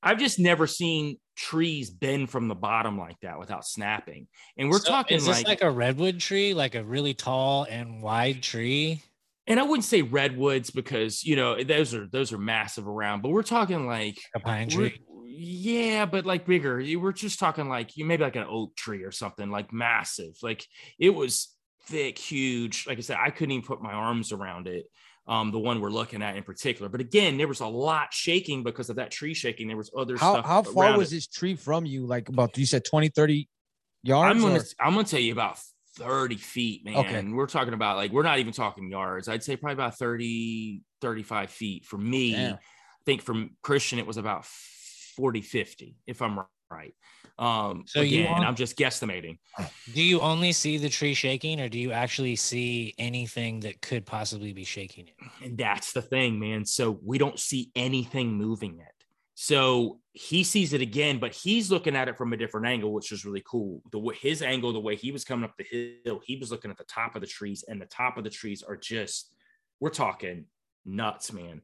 I've just never seen trees bend from the bottom like that without snapping. And we're talking like. Is this like a redwood tree, like a really tall and wide tree? And I wouldn't say redwoods because, those are massive around, but we're talking like a pine tree. Yeah, but like bigger. You were just talking like maybe like an oak tree or something, like massive. Like it was thick, huge. Like I said, I couldn't even put my arms around it. The one we're looking at in particular. But again, there was a lot shaking because of that tree shaking. There was other stuff. How far was this tree from you? Like about, you said 20, 30 yards? I'm gonna tell you about 30 feet, man. Okay. We're talking about like, we're not even talking yards. I'd say probably about 30, 35 feet for me. Damn. I think from Christian, it was about 40, 50, if I'm right. So again, I'm just guesstimating. Do you only see the tree shaking, or do you actually see anything that could possibly be shaking it? And that's the thing, man. So we don't see anything moving it. So he sees it again, but he's looking at it from a different angle, which is really cool. His angle, the way he was coming up the hill, he was looking at the top of the trees, and the top of the trees are just, we're talking nuts, man.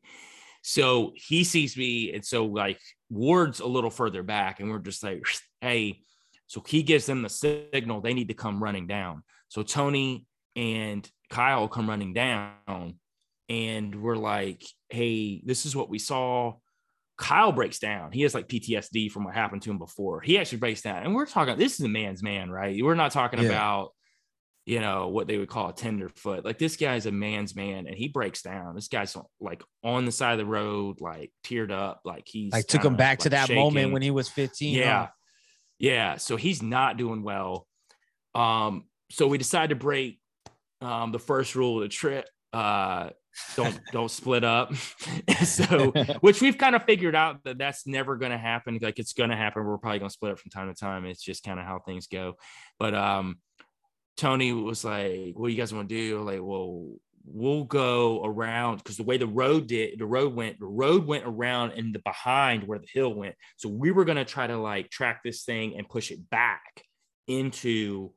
So he sees me, and so like Ward's a little further back, and we're just like, hey. So he gives them the signal. They need to come running down. So Tony and Kyle come running down, and we're like, hey, this is what we saw. Kyle breaks down. He has like PTSD from what happened to him before. He actually breaks down, and we're talking, this is a man's man, right? We're not talking about you know, what they would call a tenderfoot. Like, this guy's a man's man, and he breaks down. This guy's like on the side of the road, like teared up, like he's like took him back to that moment when he was 15. Yeah. Huh? Yeah. So he's not doing well. So we decided to break the first rule of the trip. Don't split up. So, which we've kind of figured out that that's never going to happen. Like, it's going to happen. We're probably going to split up from time to time. It's just kind of how things go. But Tony was like, "What do you guys want to do?" Like, "Well, we'll go around," because the way the road went around in the behind where the hill went. So we were going to try to like track this thing and push it back into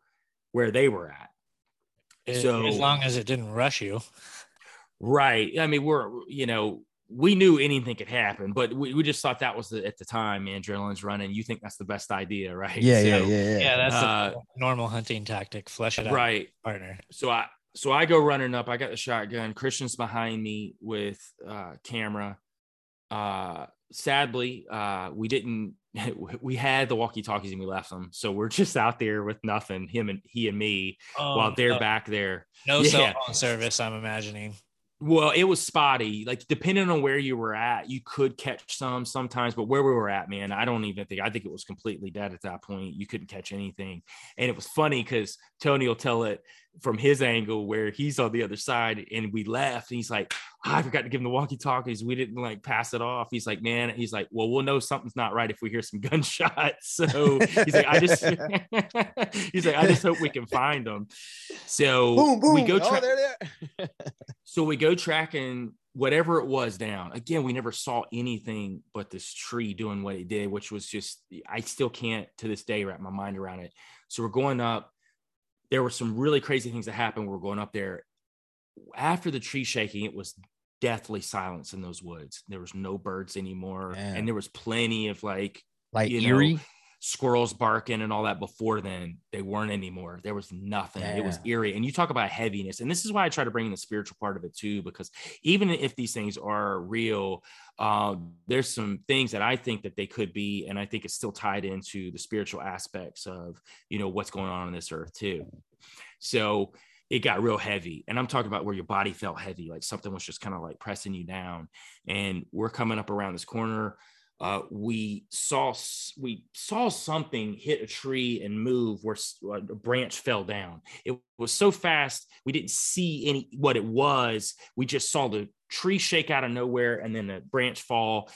where they were at. So as long as it didn't rush you. Right. I mean, we knew anything could happen, but we just thought that was at the time, man, adrenaline's running. You think that's the best idea, right? Yeah, so, yeah. Yeah, that's a normal hunting tactic. Flesh it out, right, partner. So I go running up. I got the shotgun. Christian's behind me with camera. Sadly, we had the walkie-talkies and we left them, so we're just out there with nothing. He and me, while they're back there. No cell phone service, I'm imagining. Well, it was spotty. Like, depending on where you were at, you could catch some sometimes, but where we were at, man, I think it was completely dead at that point. You couldn't catch anything. And it was funny because Tony will tell it from his angle where he's on the other side and we left. And he's like, I forgot to give him the walkie-talkies. We didn't like pass it off. He's like, man, he's like, well, we'll know something's not right if we hear some gunshots. So he's like, I just hope we can find them. So boom, boom. We go there. So we go tracking whatever it was down. Again, we never saw anything but this tree doing what it did, which was just, I still can't to this day wrap my mind around it. So we're going up. There were some really crazy things that happened. We're going up there. After the tree shaking, it was deathly silence in those woods. There was no birds anymore. Man. And there was plenty of like eerie squirrels barking and all that. Before then, they weren't anymore. There was nothing. Man. It was eerie. And you talk about heaviness. And this is why I try to bring in the spiritual part of it too, because even if these things are real, there's some things that I think that they could be. And I think it's still tied into the spiritual aspects of, you know, what's going on this earth too. So it got real heavy. And I'm talking about where your body felt heavy, like something was just kind of like pressing you down. And we're coming up around this corner. We saw something hit a tree and move where a branch fell down. It was so fast. We didn't see what it was. We just saw the tree shake out of nowhere and then the branch fall.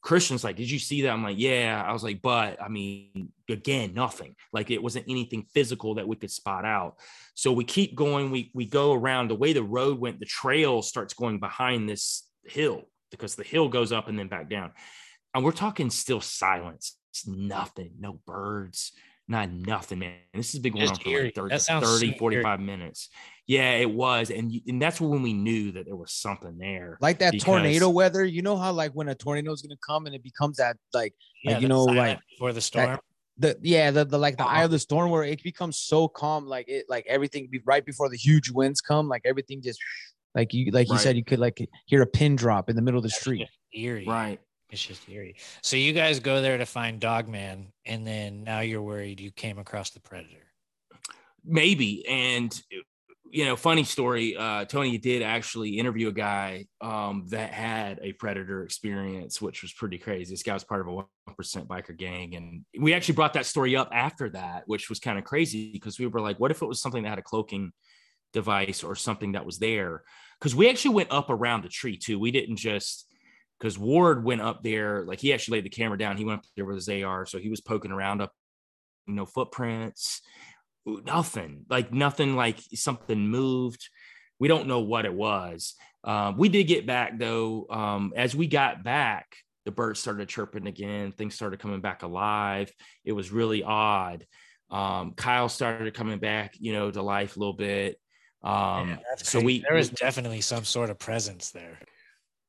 Christian's like, "Did you see that?" I'm like, "Yeah." I was like, "But I mean, again, nothing. Like, it wasn't anything physical that we could spot out." So we keep going. We go around the way the road went. The trail starts going behind this hill because the hill goes up and then back down. And we're talking still silence. It's nothing. No birds. Not nothing, man. This has been going on for like 45 minutes. Yeah, it was. And that's when we knew that there was something there. Like that tornado weather, you know how like when a tornado is going to come and it becomes that you know, like before the storm. The eye of the storm where it becomes so calm, like it, like everything right before the huge winds come, like everything just like you, like you said, you could like hear a pin drop in the middle of the street. Eerie. Right. It's just eerie. So you guys go there to find Dogman, and then now you're worried you came across the predator. Maybe. And, you know, funny story, Tony did actually interview a guy that had a predator experience, which was pretty crazy. This guy was part of a 1% biker gang. And we actually brought that story up after that, which was kind of crazy because we were like, what if it was something that had a cloaking device or something that was there? Because we actually went up around the tree too. We didn't just... Because Ward went up there, like he actually laid the camera down. He went up there with his AR, so he was poking around up, you know, footprints, nothing, like something moved. We don't know what it was. We did get back though. As we got back, the birds started chirping again. Things started coming back alive. It was really odd. Kyle started coming back, you know, to life a little bit. There was definitely some sort of presence there.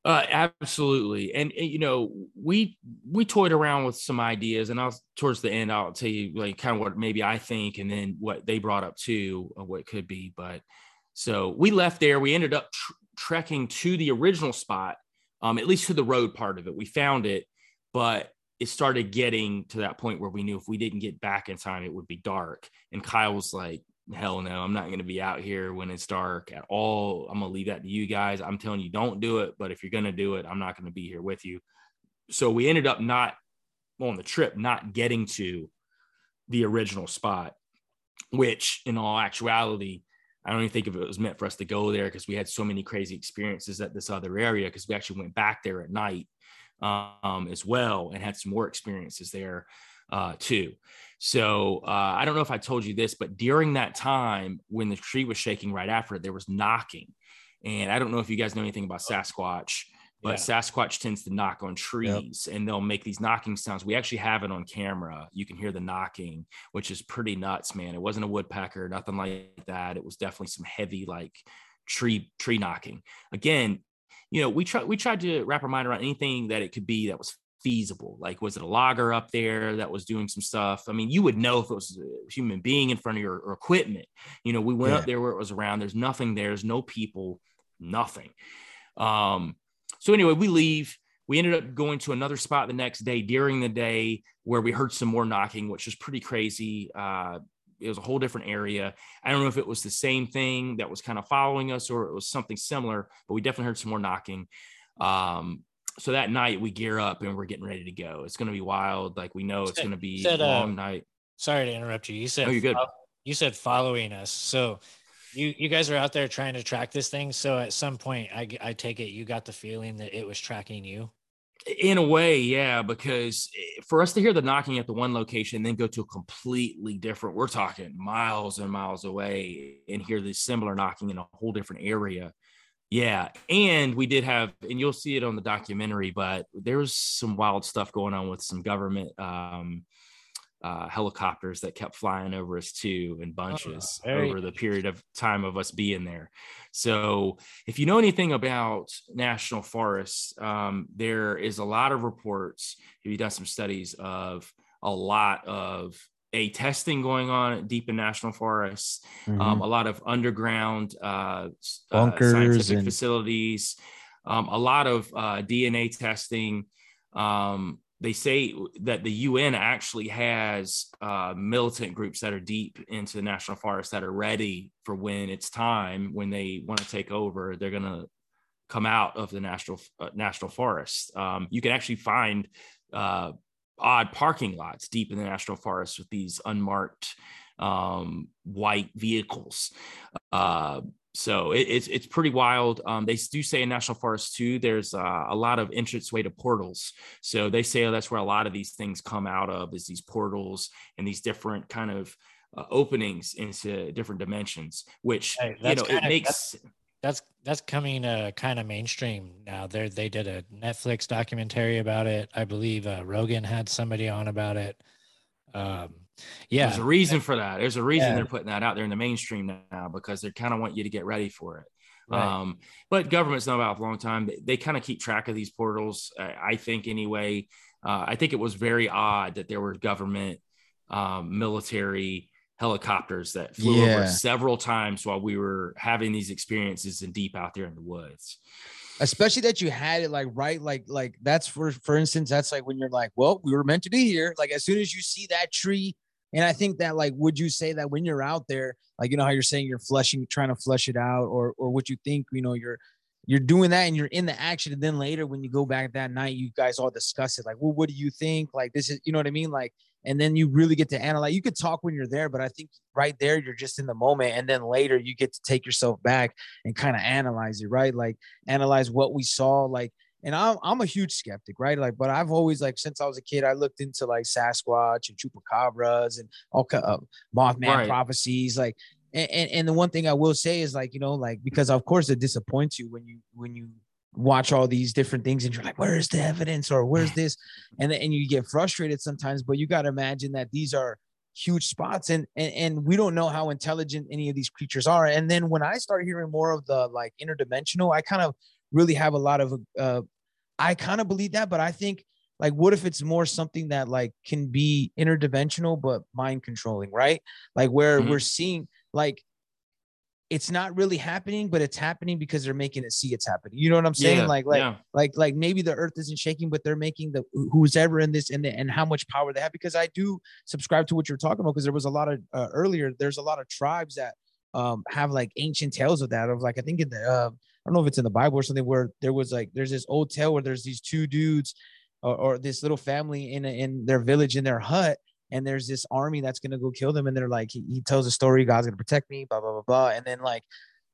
Absolutely. And, you know, we toyed around with some ideas, and towards the end, I'll tell you like kind of what maybe I think, and then what they brought up too, what it could be. But so we left there, we ended up trekking to the original spot, at least to the road part of it. We found it, but it started getting to that point where we knew if we didn't get back in time, it would be dark. And Kyle was like, hell no, I'm not going to be out here when it's dark at all. I'm going to leave that to you guys. I'm telling you, don't do it. But if you're going to do it, I'm not going to be here with you. So we ended up not on the trip, not getting to the original spot, which in all actuality, I don't even think if it was meant for us to go there because we had so many crazy experiences at this other area, because we actually went back there at night as well and had some more experiences there too. So I don't know if I told you this, but during that time when the tree was shaking right after it, there was knocking. And I don't know if you guys know anything about Sasquatch, but Sasquatch tends to knock on trees and they'll make these knocking sounds. We actually have it on camera. You can hear the knocking, which is pretty nuts, man. It wasn't a woodpecker, nothing like that. It was definitely some heavy, like tree knocking. Again, you know, we tried to wrap our mind around anything that it could be that was feasible. Like, was it a logger up there that was doing some stuff? I mean, you would know if it was a human being in front of your or equipment. You know, we went up there where it was around. There's nothing there. There's no people, nothing. So anyway, we leave. We ended up going to another spot the next day during the day where we heard some more knocking, which was pretty crazy. It was a whole different area. I don't know if it was the same thing that was kind of following us or it was something similar, but we definitely heard some more knocking. So that night we gear up and we're getting ready to go. It's going to be wild. Like, we know it's going to be a long night. Sorry to interrupt you. You said, you're good. You said following us. So You guys are out there trying to track this thing. So at some point, I take it you got the feeling that it was tracking you? In a way, yeah, because for us to hear the knocking at the one location and then go to a completely different, we're talking miles and miles away, and hear the similar knocking in a whole different area. Yeah, and we did have, and you'll see it on the documentary, but there was some wild stuff going on with some government helicopters that kept flying over us too in bunches over the period of time of us being there. So if you know anything about national forests, there is a lot of reports. We've done some studies of a lot of testing going on deep in national forests, a lot of underground bunkers, scientific facilities, a lot of DNA testing. They say that the UN actually has militant groups that are deep into the national forest that are ready for when it's time, when they want to take over, they're going to come out of the national forest. You can actually find odd parking lots deep in the national forest with these unmarked white vehicles. So it's pretty wild. They do say in national forests too, there's a lot of entranceway to portals. So they say that's where a lot of these things come out of, is these portals and these different kind of openings into different dimensions, which, that's coming kind of mainstream now. They did a Netflix documentary about it. I believe Rogan had somebody on about it. Yeah, there's a reason for that. There's a reason they're putting that out there in the mainstream now, because they kind of want you to get ready for it. Right. But government's known about it for a long time. They kind of keep track of these portals, I think, anyway. I think it was very odd that there were government military helicopters that flew over several times while we were having these experiences and deep out there in the woods. Especially that you had it like that's for instance, that's like when you're like, well, we were meant to be here. Like, as soon as you see that tree, and I think that, like, would you say that when you're out there, like, you know how you're saying you're trying to flush it out, or what you think, you know, you're doing that and you're in the action, and then later when you go back that night, you guys all discuss it, like, well, what do you think? Like, this is, you know what I mean? Like, and then you really get to analyze. You could talk when you're there, but I think right there, you're just in the moment. And then later you get to take yourself back and kind of analyze it, right? Like, analyze what we saw. Like, and I'm a huge skeptic, right? Like, but I've always, like, since I was a kid, I looked into, like, Sasquatch and Chupacabras and all Mothman prophecies. Like, and the one thing I will say is, like, you know, like, because of course it disappoints you when you watch all these different things and you're like, where's the evidence, or where's this, and you get frustrated sometimes. But you got to imagine that these are huge spots, and we don't know how intelligent any of these creatures are. And then when I start hearing more of the, like, interdimensional, I kind of really have a lot of I kind of believe that, but I think, like, what if it's more something that, like, can be interdimensional but mind controlling, right? Like, where we're seeing, like, it's not really happening, but it's happening because they're making it see it's happening. You know what I'm saying? Yeah, like maybe the earth isn't shaking, but they're making the who's ever in this and how much power they have. Because I do subscribe to what you're talking about, because there was a lot of earlier, there's a lot of tribes that have like ancient tales of that, of like, I think in the I don't know if it's in the Bible or something, where there was like, there's this old tale where there's these two dudes or this little family in their village, in their hut, and there's this army that's going to go kill them. And they're like, he tells a story, God's going to protect me, blah, blah, blah, blah. And then like,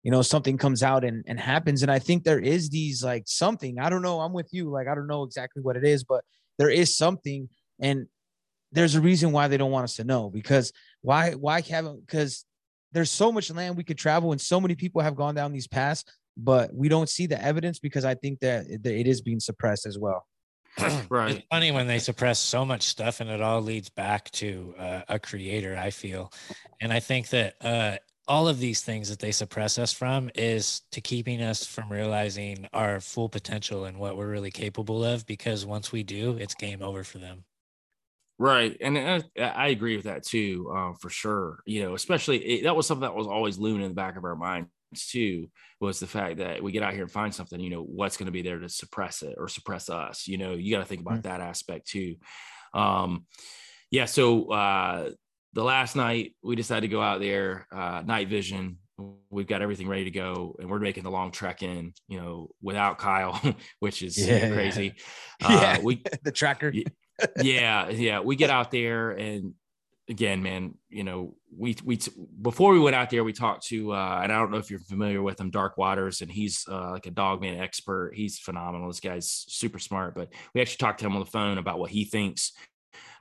you know, something comes out and happens. And I think there is these like something, I don't know, I'm with you. Like, I don't know exactly what it is, but there is something. And there's a reason why they don't want us to know, because why haven't, because there's so much land we could travel and so many people have gone down these paths, but we don't see the evidence because I think that it is being suppressed as well. Right. It's funny when they suppress so much stuff, and it all leads back to a creator, I feel. And I think that all of these things that they suppress us from is to keeping us from realizing our full potential and what we're really capable of, because once we do, it's game over for them. Right. And I agree with that too, for sure. You know, especially that was something that was always looming in the back of our mind too, was the fact that we get out here and find something, you know, what's going to be there to suppress it or suppress us? You know, you got to think about that aspect too. Yeah. So the last night we decided to go out there, night vision, we've got everything ready to go, and we're making the long trek in, you know, without Kyle, which is crazy. We the tracker. Yeah. We get out there, and again, man, you know, we before we went out there, we talked to, and I don't know if you're familiar with him, Dark Waters, and he's like a dogman expert. He's phenomenal. This guy's super smart, but we actually talked to him on the phone about what he thinks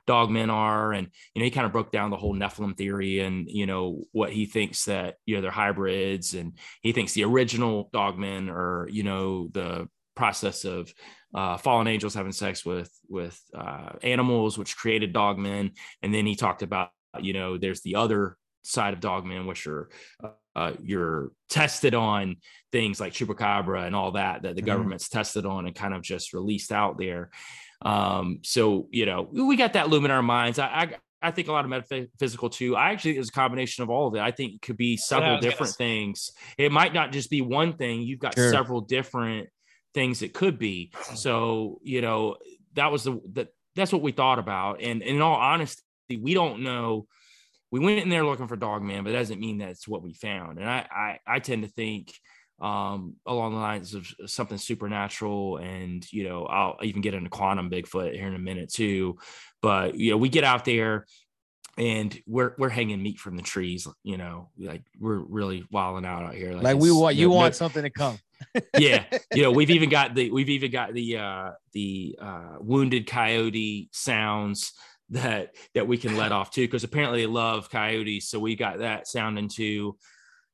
dogmen are. And, you know, he kind of broke down the whole Nephilim theory and, you know, what he thinks that, you know, they're hybrids, and he thinks the original dogmen are, you know, the process of fallen angels having sex with animals, which created dogmen. And then he talked about, you know, there's the other side of dogmen, which are you're tested on things like chupacabra and all that the government's tested on and kind of just released out there. So, you know, we got that loom in our minds. I think a lot of metaphysical too. I actually, it's a combination of all of it. I think it could be several different things. It might not just be one thing. You've got several different things it could be. So, you know, that was that's what we thought about. And in all honesty, we don't know. We went in there looking for dogman, but it doesn't mean that's what we found. And I tend to think along the lines of something supernatural. And, you know, I'll even get into quantum Bigfoot here in a minute too. But, you know, we get out there and we're hanging meat from the trees, you know, like we're really wilding out here. Like we want, you know, want something to come. Yeah, you know, we've even got the wounded coyote sounds that we can let off too, because apparently they love coyotes, so we got that sounding too.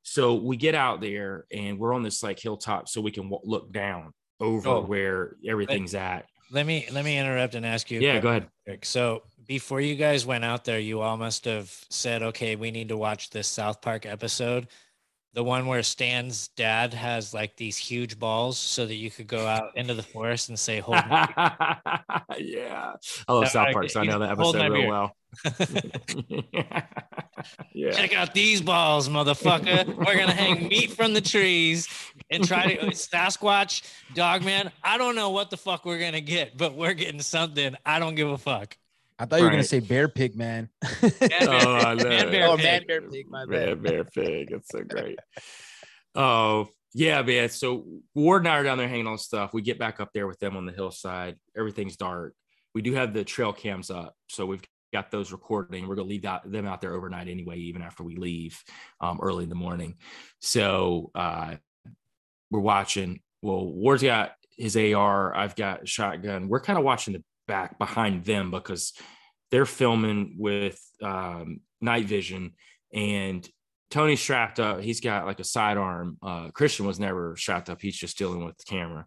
So we get out there and we're on this like hilltop, so we can look down over where everything's at. Let me interrupt and ask you. Yeah, go ahead. So before you guys went out there, you all must have said, "Okay, we need to watch this South Park episode." The one where Stan's dad has like these huge balls so that you could go out into the forest and say, hold my beer. Yeah. I love South Park, so I know that episode real well. Yeah. Check out these balls, motherfucker. We're going to hang meat from the trees and try to Sasquatch, Dogman. I don't know what the fuck we're going to get, but we're getting something. I don't give a fuck. I thought you were going to say bear pig, man. Man, bear pig. It's so great. Oh, yeah, man. So Ward and I are down there hanging on stuff. We get back up there with them on the hillside. Everything's dark. We do have the trail cams up, so we've got those recording. We're going to leave them out there overnight anyway, even after we leave early in the morning. So we're watching. Well, Ward's got his AR. I've got a shotgun. We're kind of watching the back behind them because they're filming with night vision, and Tony's strapped up. He's got like a sidearm. Christian was never strapped up. He's just dealing with the camera.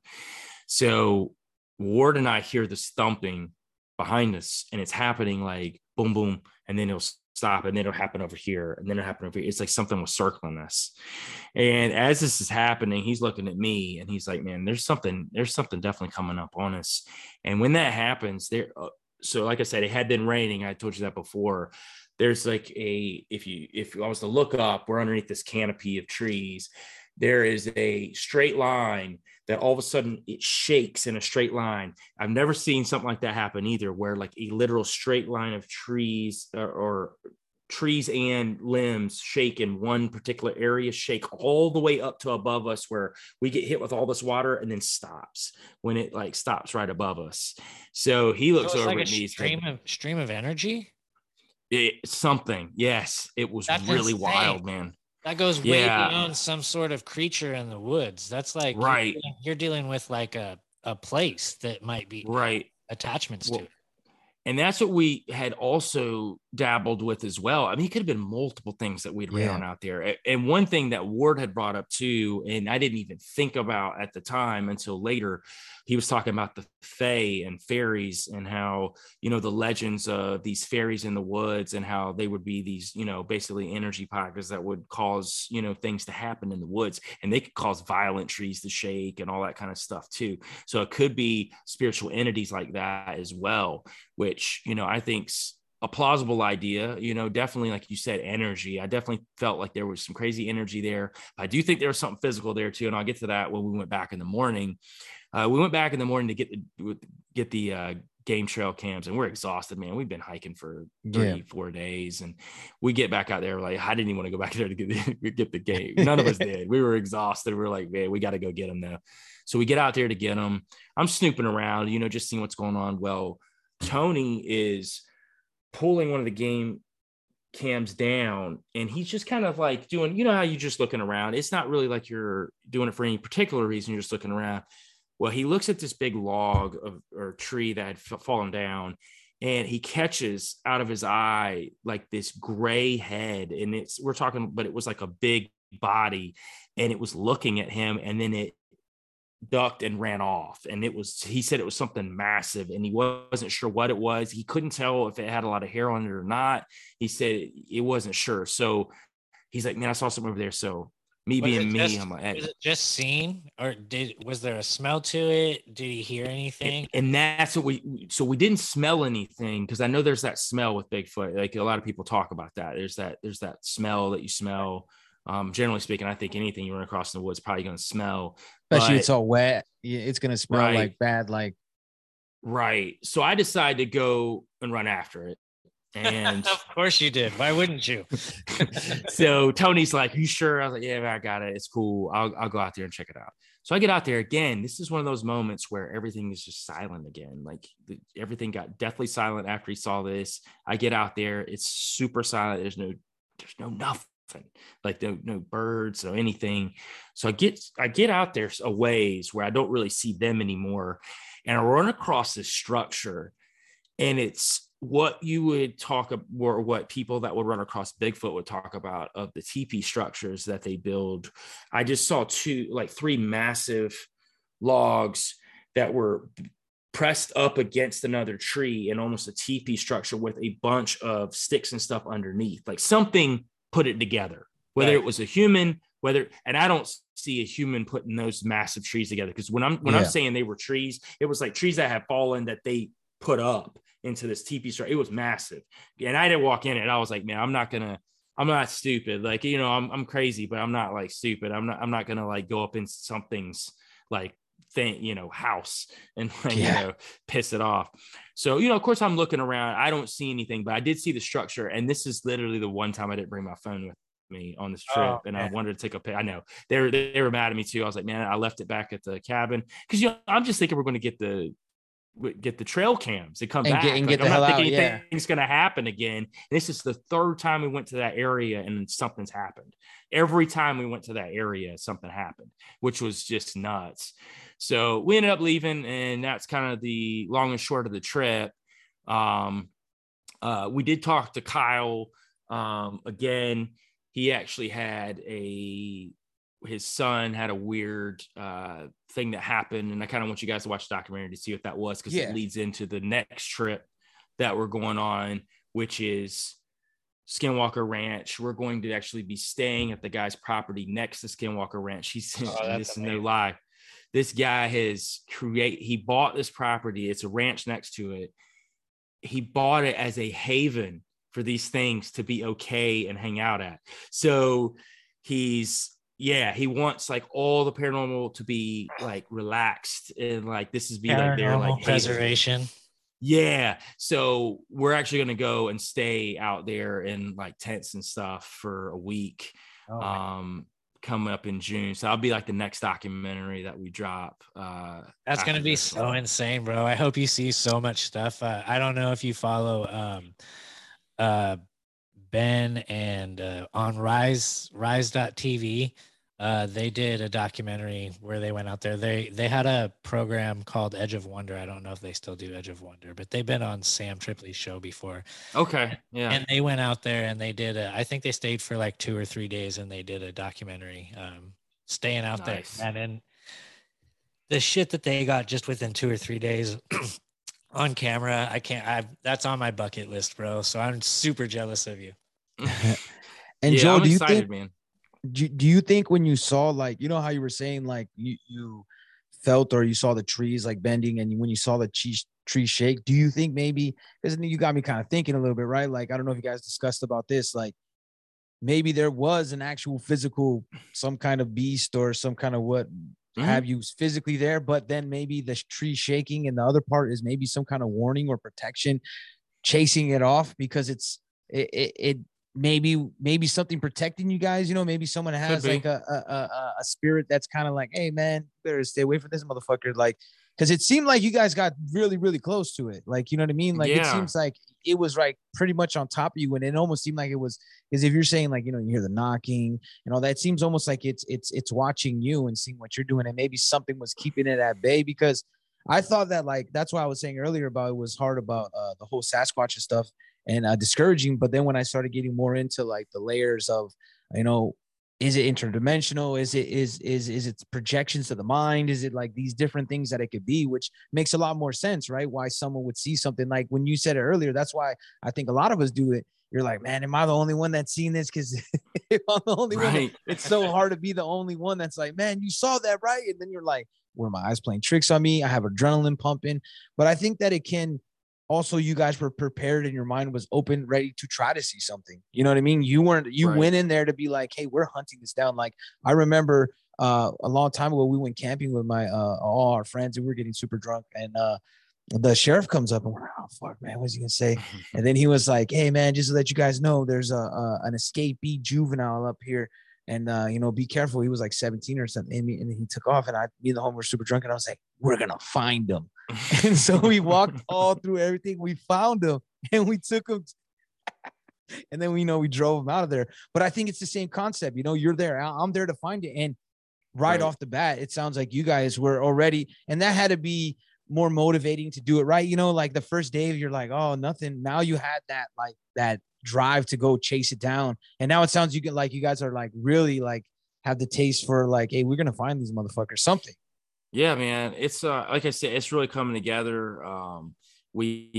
So Ward and I hear this thumping behind us, and it's happening like boom, boom, and then it'll stop, and then it'll happen over here, and then it'll happen over here. It's like something was circling us. And as this is happening, he's looking at me and he's like, man, there's something definitely coming up on us. And when that happens, there So like I said, it had been raining. I told you that before. There's like a, if I was to look up, we're underneath this canopy of trees. There is a straight line that all of a sudden it shakes in a straight line. I've never seen something like that happen either, where like a literal straight line of trees or trees and limbs shake in one particular area, shake all the way up to above us where we get hit with all this water, and then stops when it like stops right above us. So he looks over like at me. Stream of energy? Something. Yes. It was really wild, man. That goes way beyond some sort of creature in the woods. That's like, right. You're dealing with like a place that might be attachments to it. And that's what we had also dabbled with as well. I mean, it could have been multiple things that we'd ran out there. And one thing that Ward had brought up too, and I didn't even think about at the time until later, he was talking about the fae and fairies and how, you know, the legends of these fairies in the woods and how they would be these, you know, basically energy pockets that would cause, you know, things to happen in the woods, and they could cause violent trees to shake and all that kind of stuff too. So it could be spiritual entities like that as well, which, you know, I think's a plausible idea, you know, definitely, like you said, energy. I definitely felt like there was some crazy energy there. I do think there was something physical there too. And I'll get to that when we went back in the morning. To get the game trail cams, and we're exhausted, man. We've been hiking for 3-4 days, and we get back out there. Like, I didn't even want to go back there to get the game. None of us did. We were exhausted. We were like, man, we got to go get them though. So we get out there to get them. I'm snooping around, you know, just seeing what's going on. Well, Tony is pulling one of the game cams down, and he's just kind of like doing, you know, how you're just looking around. It's not really like you're doing it for any particular reason. You're just looking around. Well, he looks at this big log or tree that had fallen down, and he catches out of his eye like this gray head. And but it was like a big body, and it was looking at him, and then it ducked and ran off. And he said it was something massive, and he wasn't sure what it was. He couldn't tell if it had a lot of hair on it or not. He said it wasn't sure. So he's like, man, I saw something over there. So I'm like, hey. Was it just seen, or was there a smell to it? Did he hear anything? And that's what we didn't smell anything, because I know there's that smell with Bigfoot. Like, a lot of people talk about that. There's that smell that you smell. Generally speaking, I think anything you run across in the woods probably going to smell. Especially it's all wet. It's going to smell like bad. Like, right. So I decided to go and run after it. And of course you did. Why wouldn't you? So Tony's like, you sure? I was like, yeah, I got it. It's cool. I'll go out there and check it out. So I get out there again. This is one of those moments where everything is just silent again. Like, everything got deathly silent after he saw this. I get out there. It's super silent. There's no nothing. Like, no birds or anything. So I get out there a ways where I don't really see them anymore, and I run across this structure, and it's what you would talk about, or what people that would run across Bigfoot would talk about, of the teepee structures that they build. I just saw three massive logs that were pressed up against another tree in almost a teepee structure with a bunch of sticks and stuff underneath, like something put it together, whether it was a human, and I don't see a human putting those massive trees together. Because when I'm saying they were trees, it was like trees that had fallen that they put up into this teepee structure. It was massive. And I didn't walk in it. I was like, man, I'm not stupid. Like, you know, I'm crazy, but I'm not like stupid. I'm not going to like go up in something's like thing, you know, house and you know, piss it off. So, you know, of course I'm looking around, I don't see anything, but I did see the structure. And this is literally the one time I didn't bring my phone with me on this trip. Oh, and man. I wanted to take a pic. I know they were mad at me too. I was like, man, I left it back at the cabin. Cause, you know, I'm just thinking we're going to get the trail cams. They come back. Anything's going to happen again. This is the third time we went to that area and something's happened. Every time we went to that area, something happened, which was just nuts. So we ended up leaving, and that's kind of the long and short of the trip. We did talk to Kyle again. He actually had his son had a weird thing that happened, and I kind of want you guys to watch the documentary to see what that was, because it leads into the next trip that we're going on, which is Skinwalker Ranch. We're going to actually be staying at the guy's property next to Skinwalker Ranch. This is no lie. This guy he bought this property. It's a ranch next to it. he bought it as a haven for these things to be okay and hang out at. So he's, yeah, he wants like all the paranormal to be like relaxed and like this is be like their like preservation. Yeah. So we're actually going to go and stay out there in like tents and stuff for a week. Oh, coming up in June. So I'll be like the next documentary that we drop. That's going to be so insane, bro. I hope you see so much stuff. I don't know if you follow, Ben and on rise.tv, they did a documentary where they went out there. They had a program called Edge of Wonder. I don't know if they still do Edge of Wonder, but they've been on Sam Tripoli's show before. Okay, yeah. And they went out there and they did a, I think they stayed for like 2 or 3 days and they did a documentary staying out there. And then the shit that they got just within 2 or 3 days on camera, that's on my bucket list, bro. So I'm super jealous of you. And yeah, Joel, I'm excited, man. Do you think when you saw, like, you know how you were saying, like, you felt or you saw the trees, like, bending, and when you saw the tree shake, do you think maybe, because you got me kind of thinking a little bit, right? Like, I don't know if you guys discussed about this, like, maybe there was an actual physical, some kind of beast or some kind of what have you physically there, but then maybe the tree shaking and the other part is maybe some kind of warning or protection chasing it off because it maybe something protecting you guys, you know, maybe someone has like a spirit that's kind of like, hey man, better stay away from this motherfucker. Like, cause it seemed like you guys got really, really close to it. Like, you know what I mean? Like, yeah. It seems like it was like pretty much on top of you. And it almost seemed like it was, cause if you're saying like, you know, you hear the knocking and all that, it seems almost like it's watching you and seeing what you're doing. And maybe something was keeping it at bay because I thought that, like, that's why I was saying earlier about, it was hard about the whole Sasquatch and stuff. And discouraging, but then when I started getting more into like the layers of, you know, is it interdimensional? Is it projections of the mind? Is it like these different things that it could be, which makes a lot more sense, right? Why someone would see something like when you said it earlier. That's why I think a lot of us do it. You're like, man, am I the only one that's seen this? Because if I'm the only one, it's so hard to be the only one that's like, man, you saw that, right? And then you're like, were my eyes playing tricks on me? I have adrenaline pumping, but I think that it can. Also, you guys were prepared and your mind was open, ready to try to see something. You know what I mean? You went in there to be like, hey, we're hunting this down. Like, I remember a long time ago, we went camping with my all our friends and we were getting super drunk. And the sheriff comes up and we're like, oh, fuck, man, what's he going to say? And then he was like, hey, man, just to let you guys know, there's an escapee juvenile up here. And, you know, be careful. He was like 17 or something. And he took off and me and the homie were super drunk. And I was like, we're going to find him. And so we walked all through everything. We found him and we took him. And then, you know, we drove him out of there. But I think it's the same concept. You know, you're there. I'm there to find it. And right off the bat, it sounds like you guys were already. And that had to be more motivating to do it right. You know, like the first day, you're like, oh, nothing. Now you had that, like, that drive to go chase it down. And now it sounds like you guys are like really like have the taste for like, hey, we're gonna find these motherfuckers something. Yeah, man, it's like I said, it's really coming together. We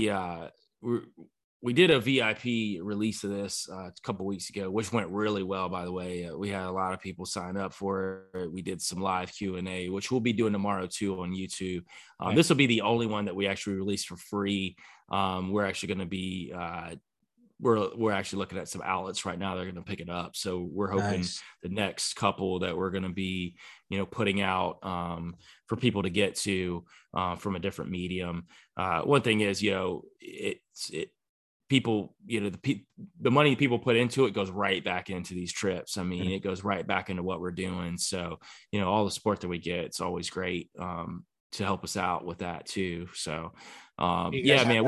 did a VIP release of this a couple weeks ago, which went really well, by the way. We had a lot of people sign up for it. We did some live Q&A, which we'll be doing tomorrow too on YouTube. This will be the only one that we actually release for free. We're actually going to be we're actually looking at some outlets right now. They're going to pick it up. So we're hoping the next couple that we're going to be, you know, putting out for people to get to from a different medium. One thing is, you know, people, you know, the money people put into it goes right back into these trips. I mean, it goes right back into what we're doing. So, you know, all the support that we get, it's always great to help us out with that too. So yeah, man,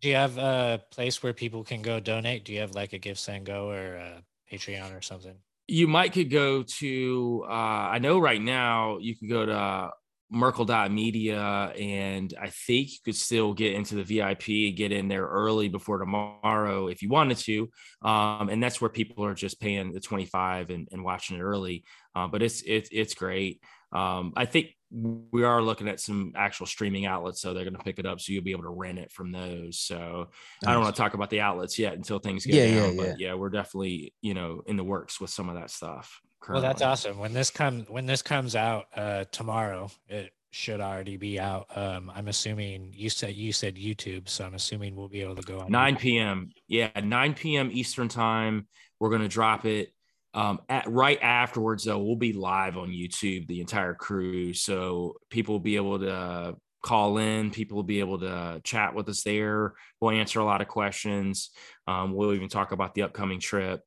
do you have a place where people can go donate? Do you have like a Give, Send, Go or a Patreon or something? You might could go to, I know right now you could go to Merkle.media and I think you could still get into the VIP, get in there early before tomorrow if you wanted to. And that's where people are just paying the $25 and watching it early. But it's great. I think we are looking at some actual streaming outlets, so they're going to pick it up. So you'll be able to rent it from those. So I don't want to talk about the outlets yet until things get out. But yeah, we're definitely, you know, in the works with some of that stuff currently. Well, that's awesome. When this comes out tomorrow, it should already be out. I'm assuming you said YouTube, so I'm assuming we'll be able to go on 9 p.m. Yeah, 9 p.m. Eastern time. We're going to drop it. Right afterwards, though, we'll be live on YouTube, the entire crew. So people will be able to call in. People will be able to chat with us there. We'll answer a lot of questions. We'll even talk about the upcoming trip.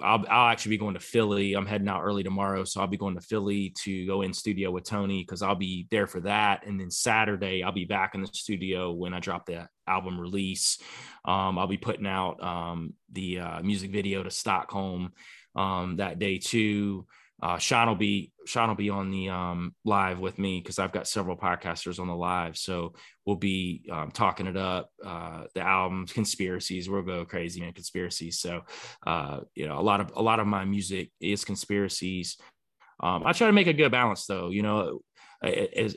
I'll actually be going to Philly. I'm heading out early tomorrow, so I'll be going to Philly to go in studio with Tony because I'll be there for that. And then Saturday, I'll be back in the studio when I drop the album release. I'll be putting out the music video to Stockholm that day too. Sean will be on the live with me because I've got several podcasters on the live. So we'll be talking it up, the album, conspiracies. We'll go crazy in conspiracies. So a lot of my music is conspiracies. I try to make a good balance though. I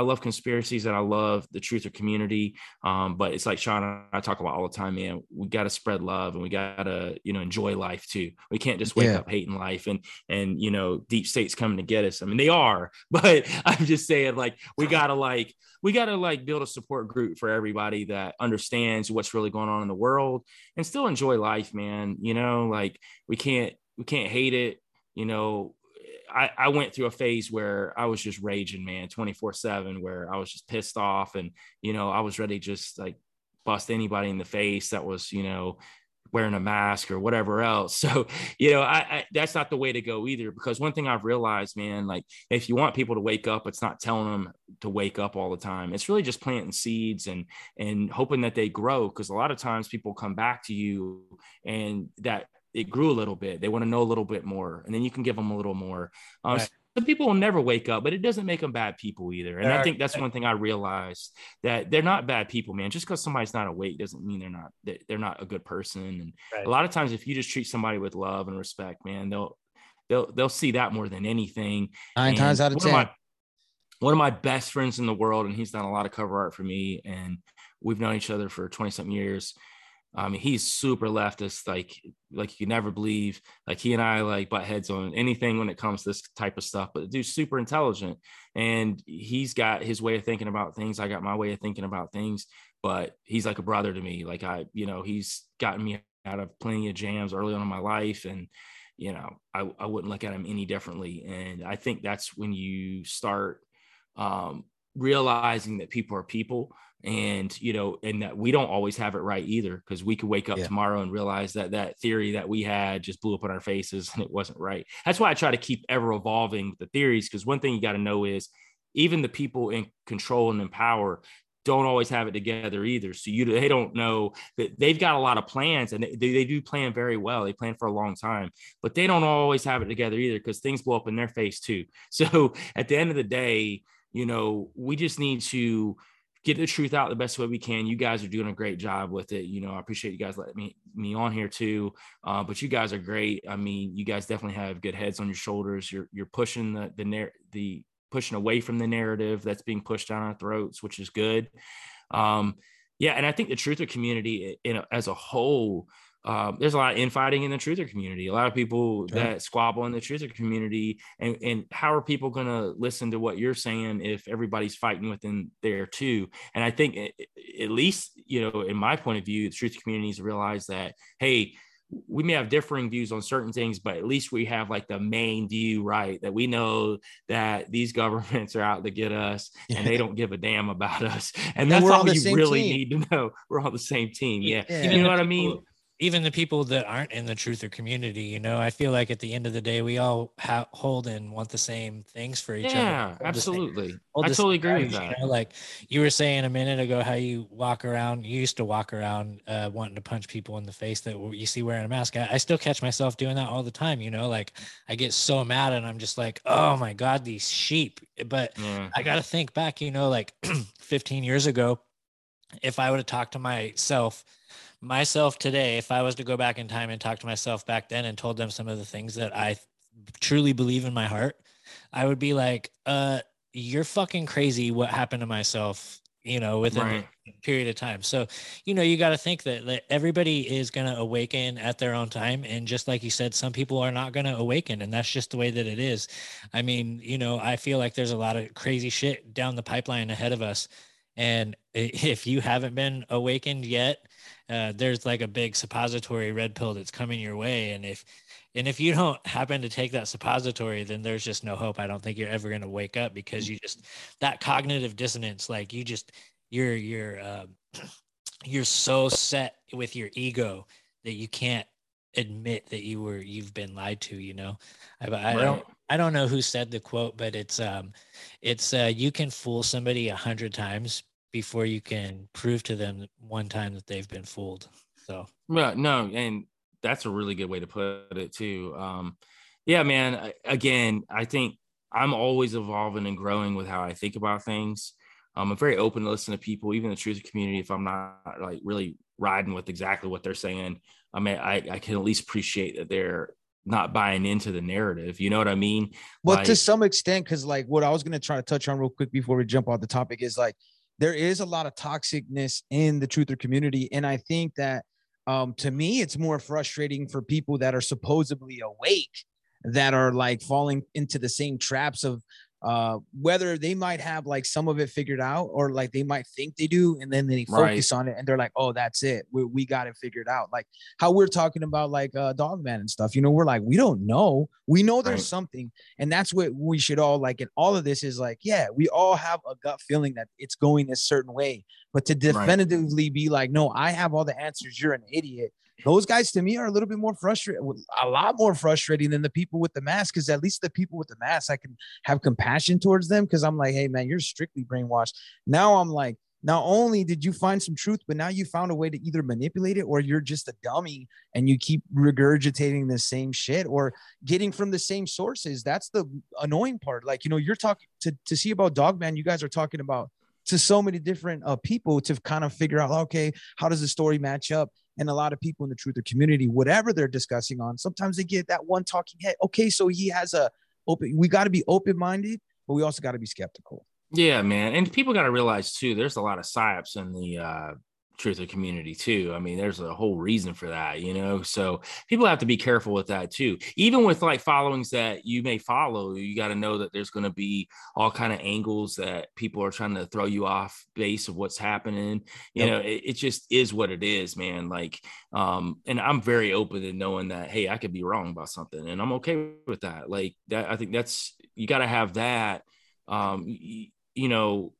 love conspiracies and I love the truth or community. But it's like Sean and I talk about all the time, man, we got to spread love and we got to, enjoy life too. We can't just wake up hating life and deep state's coming to get us. I mean, they are, but I'm just saying we got to build a support group for everybody that understands what's really going on in the world and still enjoy life, man. We can't hate it. I went through a phase where I was just raging, man, 24/7, where I was just pissed off. And, I was ready to just like bust anybody in the face that was, wearing a mask or whatever else. So, that's not the way to go either, because one thing I've realized, man, like if you want people to wake up, it's not telling them to wake up all the time. It's really just planting seeds and hoping that they grow. Because a lot of times people come back to you and that it grew a little bit. They want to know a little bit more, and then you can give them a little more. Right. Some people will never wake up, but it doesn't make them bad people either. And I think that's one thing I realized, that they're not bad people, man. Just because somebody's not awake doesn't mean they're not a good person. And a lot of times, if you just treat somebody with love and respect, man, they'll see that more than anything. 9 times out of 10. One of my best friends in the world, and he's done a lot of cover art for me, and we've known each other for 20-something years. I mean, he's super leftist, like you never believe. Like he and I butt heads on anything when it comes to this type of stuff, but the dude's super intelligent and he's got his way of thinking about things. I got my way of thinking about things, but he's like a brother to me. Like he's gotten me out of plenty of jams early on in my life. And, I wouldn't look at him any differently. And I think that's when you start realizing that people are people. And, and that we don't always have it right either, because we could wake up tomorrow and realize that theory that we had just blew up in our faces and it wasn't right. That's why I try to keep ever evolving the theories, because one thing you got to know is even the people in control and in power don't always have it together either. So they don't know that they've got a lot of plans, and they do plan very well. They plan for a long time, but they don't always have it together either, because things blow up in their face too. So at the end of the day, we just need to get the truth out the best way we can. You guys are doing a great job with it. I appreciate you guys letting me on here too. But you guys are great. I mean, you guys definitely have good heads on your shoulders. You're pushing the pushing away from the narrative that's being pushed down our throats, which is good. And I think the truther community as a whole, there's a lot of infighting in the truther community. A lot of people that squabble in the truther community, and how are people going to listen to what you're saying if everybody's fighting within there too? And I think at least, in my point of view, the truther communities realize that, hey, we may have differing views on certain things, but at least we have the main view, right? That we know that these governments are out to get us and they don't give a damn about us. And that's all you really need to know. We're all the same team. Yeah. You know what I mean? Even the people that aren't in the truther community, I feel like at the end of the day, we all hold and want the same things for each other. Yeah, absolutely. I totally agree with that. Like you were saying a minute ago, how you used to walk around wanting to punch people in the face that you see wearing a mask. I still catch myself doing that all the time. I get so mad and I'm just like, oh my God, these sheep. But I got to think back, 15 years ago, if I would have talked to myself today, if I was to go back in time and talk to myself back then and told them some of the things that I truly believe in my heart, I would be like, you're fucking crazy. What happened to myself you know, within a period of time. So, you know, you got to think that, everybody is going to awaken at their own time. And just like you said, some people are not going to awaken, and that's just the way that it is. I mean, you know, I feel like there's a lot of crazy shit down the pipeline ahead of us. And if you haven't been awakened yet, there's like a big suppository red pill that's coming your way. And if you don't happen to take that suppository, then there's just no hope. I don't think you're ever going to wake up, because you just, that cognitive dissonance, like you just, you're so set with your ego that you can't admit that you've been lied to, you know. I don't know who said the quote, but it's you can fool somebody 100 times before you can prove to them one time that they've been fooled. So, well, no. And that's a really good way to put it too. Yeah, man. I think I'm always evolving and growing with how I think about things. I'm very open to listen to people, even the truth community. If I'm not like really riding with exactly what they're saying, I mean, I can at least appreciate that they're not buying into the narrative. You know what I mean? Well, to some extent, because like what I was going to try to touch on real quick before we jump off the topic is like, there is a lot of toxicness in the truther community. And I think that, to me, it's more frustrating for people that are supposedly awake that are like falling into the same traps of whether they might have like some of it figured out, or like they might think they do. And then they focus on it and they're like, oh, that's it. We got it figured out. Like how we're talking about like Dogman and stuff, you know, we're like, we don't know. We know there's something. And that's what we should all like. And all of this is like, yeah, we all have a gut feeling that it's going a certain way. But to definitively be like, no, I have all the answers, you're an idiot. Those guys to me are a little bit more frustrating, a lot more frustrating than the people with the mask. Because at least the people with the mask, I can have compassion towards them, because I'm like, hey, man, you're strictly brainwashed. Now I'm like, not only did you find some truth, but now you found a way to either manipulate it, or you're just a dummy and you keep regurgitating the same shit or getting from the same sources. That's the annoying part. Like, you know, you're talking to see about Dogman. You guys are talking about to so many different people to kind of figure out, okay, how does the story match up? And a lot of people in the truther community, whatever they're discussing on, sometimes they get that one talking head. Okay, so he has we got to be open-minded, but we also got to be skeptical. Yeah, man. And people got to realize too, there's a lot of psyops in the truther community too. I mean, there's a whole reason for that, you know? So people have to be careful with that too. Even with like followings that you may follow, you got to know that there's going to be all kind of angles that people are trying to throw you off base of what's happening. You know, it just is what it is, man. Like, and I'm very open to knowing that, hey, I could be wrong about something and I'm okay with that. Like that, I think that's, you got to have that, you know.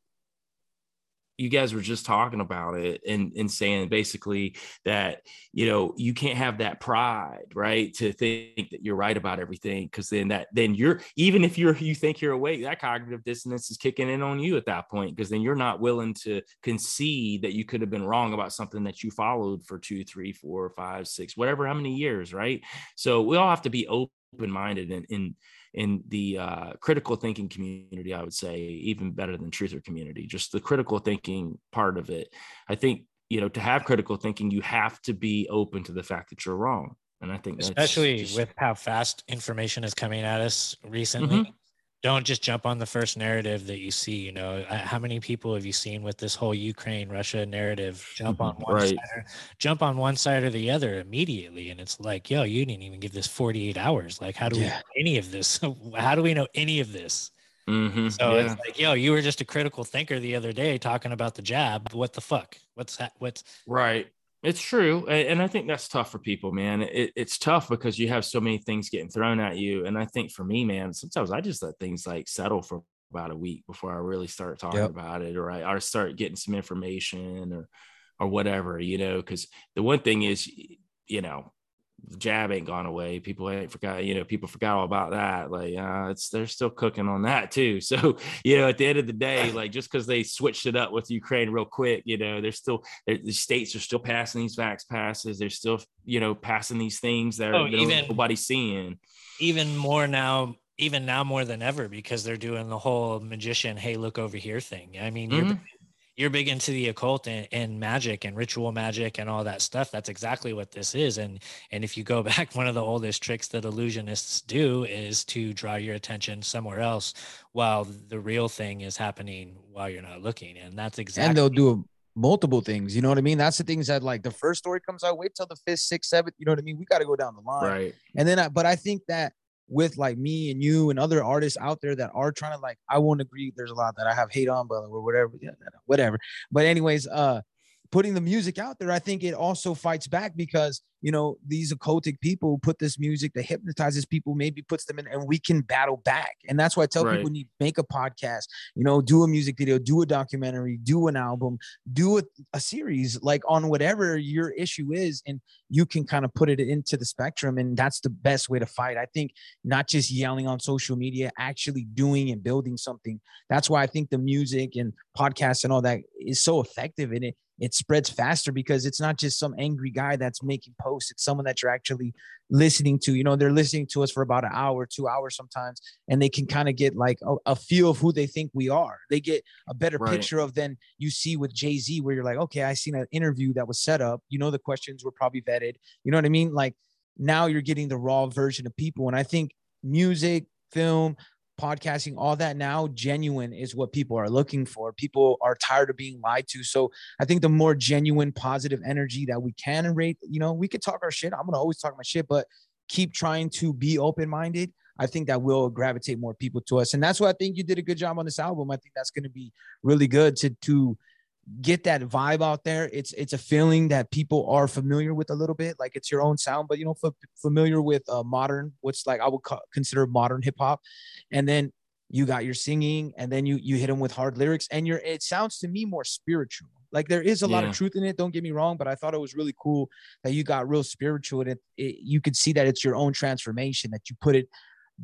You guys were just talking about it and saying basically that, you know, you can't have that pride, right? To think that you're right about everything. Cause then you're, even if you think you're awake, that cognitive dissonance is kicking in on you at that point. Cause then you're not willing to concede that you could have been wrong about something that you followed for 2, 3, 4, 5, 6, whatever, how many years. Right. So we all have to be open-minded in the critical thinking community, I would say, even better than truther community, just the critical thinking part of it. I think, you know, to have critical thinking, you have to be open to the fact that you're wrong. And I think especially with how fast information is coming at us recently, don't just jump on the first narrative that you see. You know, how many people have you seen with this whole Ukraine-Russia narrative? Jump on one side or the other immediately. And it's like, yo, you didn't even give this 48 hours. Like, how do we know any of this? How do we know any of this? It's like, yo, you were just a critical thinker the other day talking about the jab. What the fuck? What's right? It's true. And I think that's tough for people, man. It's tough because you have so many things getting thrown at you. And I think for me, man, sometimes I just let things like settle for about a week before I really start talking about it, or I start getting some information or whatever, you know, because the one thing is, you know, the jab ain't gone away. People ain't forgot, you know, people forgot all about that. Like, they're still cooking on that too. So, you know, at the end of the day, like just because they switched it up with Ukraine real quick, you know, they're still, the states are still passing these vax passes. They're still, you know, passing these things that nobody's seeing. Even now more than ever, because they're doing the whole magician, hey, look over here thing. I mean, you're you're big into the occult and magic and ritual magic and all that stuff. That's exactly what this is. And if you go back, one of the oldest tricks that illusionists do is to draw your attention somewhere else while the real thing is happening while you're not looking. And that's exactly. And they'll do multiple things. You know what I mean? That's the things that, like, the first story comes out, wait till the fifth, sixth, seventh, you know what I mean? We got to go down the line. Right. And then, but I think that with like me and you and other artists out there that are trying to, like, I won't agree. There's a lot that I have hate on, but or whatever, yeah, whatever. But anyways, putting the music out there, I think it also fights back because, you know, these occultic people put this music that hypnotizes people, maybe puts them in, and we can battle back. And that's why I tell people, when you make a podcast, you know, do a music video, do a documentary, do an album, do a series, like, on whatever your issue is, and you can kind of put it into the spectrum. And that's the best way to fight. I think not just yelling on social media, actually doing and building something. That's why I think the music and podcasts and all that is so effective, and it spreads faster because it's not just some angry guy that's making posts. It's someone that you're actually listening to. You know, they're listening to us for about an hour, 2 hours sometimes, and they can kind of get like a feel of who they think we are. They get a better picture of than you see with Jay-Z, where you're like, okay, I seen an interview that was set up. You know, the questions were probably vetted. You know what I mean? Like, now you're getting the raw version of people. And I think music, film, podcasting, all that now, genuine is what people are looking for. People are tired of being lied to. So I think the more genuine, positive energy that we can generate, you know, we could talk our shit. I'm going to always talk my shit, but keep trying to be open-minded. I think that will gravitate more people to us. And that's why I think you did a good job on this album. I think that's going to be really good to get that vibe out there. It's a feeling that people are familiar with a little bit, like it's your own sound, but, you know, familiar with modern, what's like I would consider modern hip hop. And then you got your singing, and then you hit them with hard lyrics, and it sounds to me more spiritual. Like, there is a lot of truth in it. Don't get me wrong, but I thought it was really cool that you got real spiritual, and you could see that it's your own transformation that you put it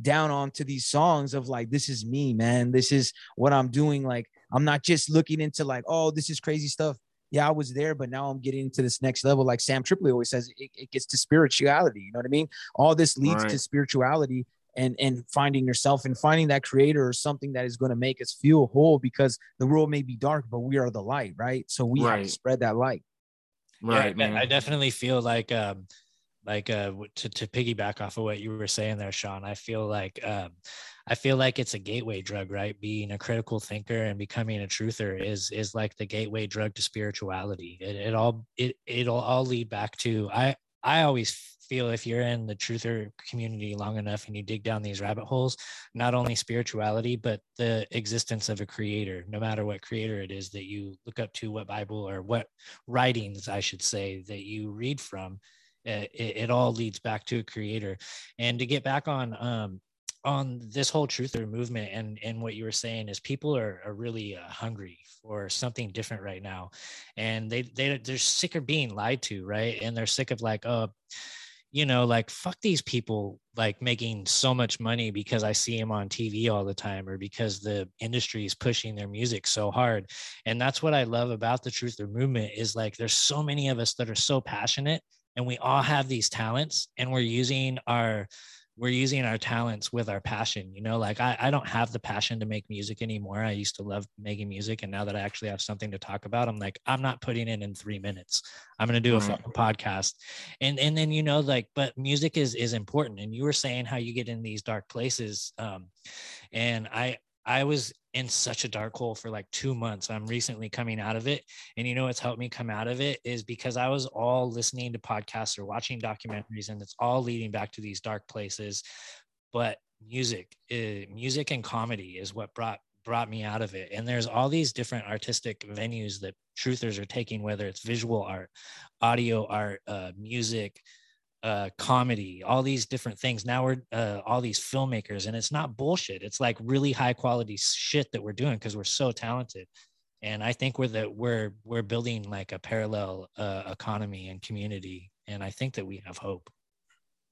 down onto these songs of like, this is me, man. This is what I'm doing. Like, I'm not just looking into like, oh, this is crazy stuff. Yeah, I was there, but now I'm getting to this next level. Like Sam Tripoli always says, it gets to spirituality. You know what I mean? All this leads to spirituality and finding yourself and finding that creator or something that is going to make us feel whole, because the world may be dark, but we are the light, right? So we have to spread that light. Right, yeah, man. I definitely feel like, to piggyback off of what you were saying there, Sean, I feel like it's a gateway drug, right? Being a critical thinker and becoming a truther is like the gateway drug to spirituality. It'll all lead back to, I always feel, if you're in the truther community long enough and you dig down these rabbit holes, not only spirituality, but the existence of a creator, no matter what creator it is that you look up to, what Bible or what writings, I should say, that you read from, it all leads back to a creator. And to get back on this whole truther movement and what you were saying is, people are really hungry for something different right now, and they're sick of being lied to, right? And they're sick of like, you know, like, fuck these people, like, making so much money because I see them on TV all the time, or because the industry is pushing their music so hard. And that's what I love about the truther movement, is like, there's so many of us that are so passionate, and we all have these talents, and we're using our talents with our passion. You know, like, I don't have the passion to make music anymore. I used to love making music, and now that I actually have something to talk about, I'm like, I'm not putting in 3 minutes. I'm going to do a fucking podcast. And then, you know, like, but music is important. And you were saying how you get in these dark places. And I was in such a dark hole for like 2 months. I'm recently coming out of it. And you know, what's helped me come out of it is because I was all listening to podcasts or watching documentaries, and it's all leading back to these dark places. But music and comedy is what brought me out of it. And there's all these different artistic venues that truthers are taking, whether it's visual art, audio art, music, comedy, all these different things. Now we're all these filmmakers, and it's not bullshit. It's like really high quality shit that we're doing because we're so talented. And I think we're building like a parallel economy and community. And I think that we have hope.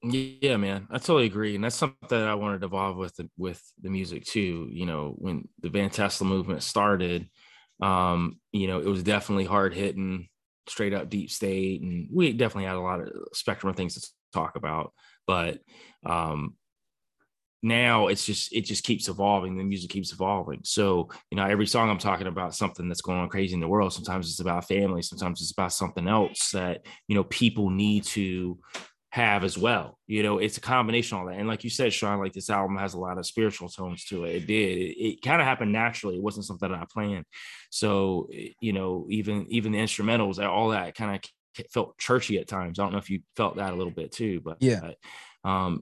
Yeah, man, I totally agree. And that's something that I wanted to evolve with the music too. You know, when the Van Tesla movement started, you know, it was definitely hard hitting, straight up deep state, and we definitely had a lot of spectrum of things to talk about, but now it's just, it just keeps evolving. The music keeps evolving. So, you know, every song I'm talking about something that's going on crazy in the world. Sometimes it's about family. Sometimes it's about something else that, you know, people need to have as well. You know, it's a combination of all that. And like you said, Sean, like this album has a lot of spiritual tones to it. It did. It kind of happened naturally. It wasn't something that I planned. So, you know, even the instrumentals, all that kind of felt churchy at times. I don't know if you felt that a little bit too, but yeah.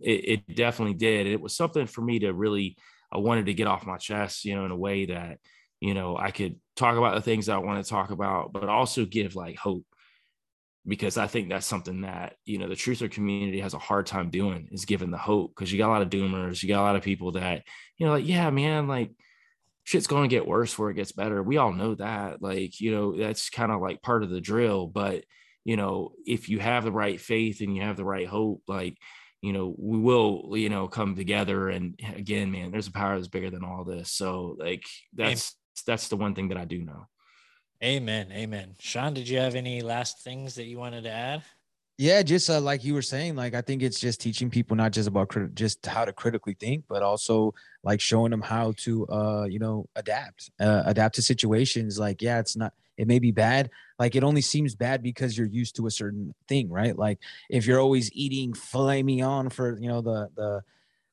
It definitely did. It was something for me to really, I wanted to get off my chest, you know, in a way that, you know, I could talk about the things that I want to talk about, but also give like hope, because I think that's something that, you know, the truther community has a hard time doing, is giving the hope. Cause you got a lot of doomers, you got a lot of people that, you know, like, yeah, man, like shit's going to get worse where it gets better. We all know that. Like, you know, that's kind of like part of the drill, but you know, if you have the right faith and you have the right hope, like, you know, we will, you know, come together. And again, man, there's a power that's bigger than all this. So like, that's the one thing that I do know. Amen. Amen. Sean, did you have any last things that you wanted to add? Yeah. Just like you were saying, like, I think it's just teaching people, not just about just how to critically think, but also like showing them how to, you know, adapt to situations. like, yeah, it's not, it may be bad. Like it only seems bad because you're used to a certain thing, right? Like if you're always eating filet mignon for, you know, the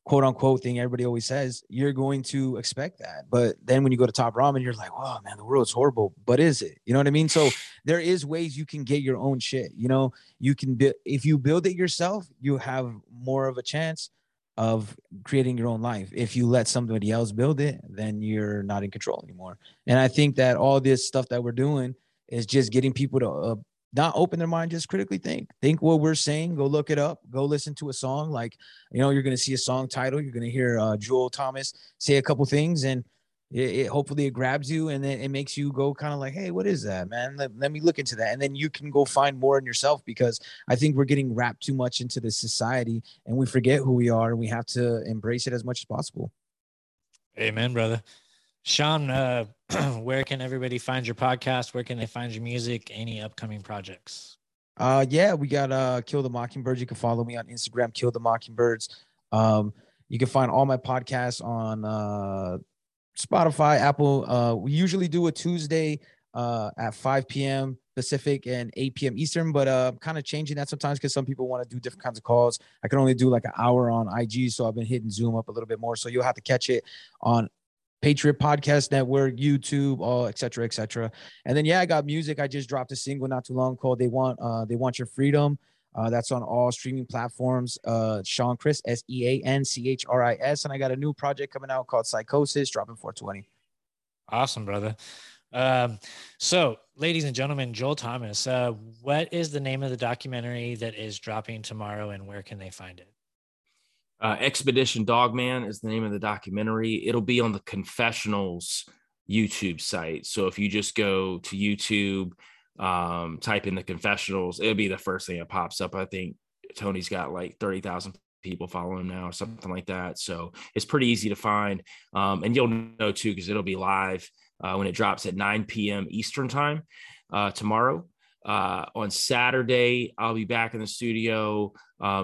quote unquote thing everybody always says, you're going to expect that. But then when you go to Top Ramen, you're like, wow, man, the world's horrible. But is it? You know what I mean? So there is ways you can get your own shit. You know, you can if you build it yourself, you have more of a chance of creating your own life. If you let somebody else build it, then you're not in control anymore. And I think that all this stuff that we're doing is just getting people to not open their mind, just critically think what we're saying, go look it up, go listen to a song. Like, you know, you're going to see a song title, you're going to hear Joel Thomas say a couple things, and it hopefully it grabs you, and then it makes you go kind of like, hey, what is that, man? Let me look into that. And then you can go find more in yourself, because I think we're getting wrapped too much into this society and we forget who we are, and we have to embrace it as much as possible. Amen, brother. Sean, where can everybody find your podcast? Where can they find your music? Any upcoming projects? Yeah, we got Kill the Mockingbirds. You can follow me on Instagram, Kill the Mockingbirds. You can find all my podcasts on Spotify, Apple. We usually do a Tuesday at 5 p.m. Pacific and 8 p.m. Eastern, but I'm kind of changing that sometimes because some people want to do different kinds of calls. I can only do like an hour on IG, so I've been hitting Zoom up a little bit more. So you'll have to catch it on Patriot Podcast Network, YouTube, all et cetera, et cetera. And then, yeah, I got music. I just dropped a single not too long called They Want Your Freedom. That's on all streaming platforms. Sean Chris, SeanChris. And I got a new project coming out called Psychosis, dropping 420. Awesome, brother. So ladies and gentlemen, Joel Thomas, what is the name of the documentary that is dropping tomorrow, and where can they find it? Expedition Dogman is the name of the documentary. It'll be on the Confessionals YouTube site. So if you just go to YouTube, type in the Confessionals, it'll be the first thing that pops up. I think Tony's got like 30,000 people following him now or something like that. So it's pretty easy to find. And you'll know too, because it'll be live when it drops at 9 p.m. Eastern time tomorrow. On Saturday, I'll be back in the studio.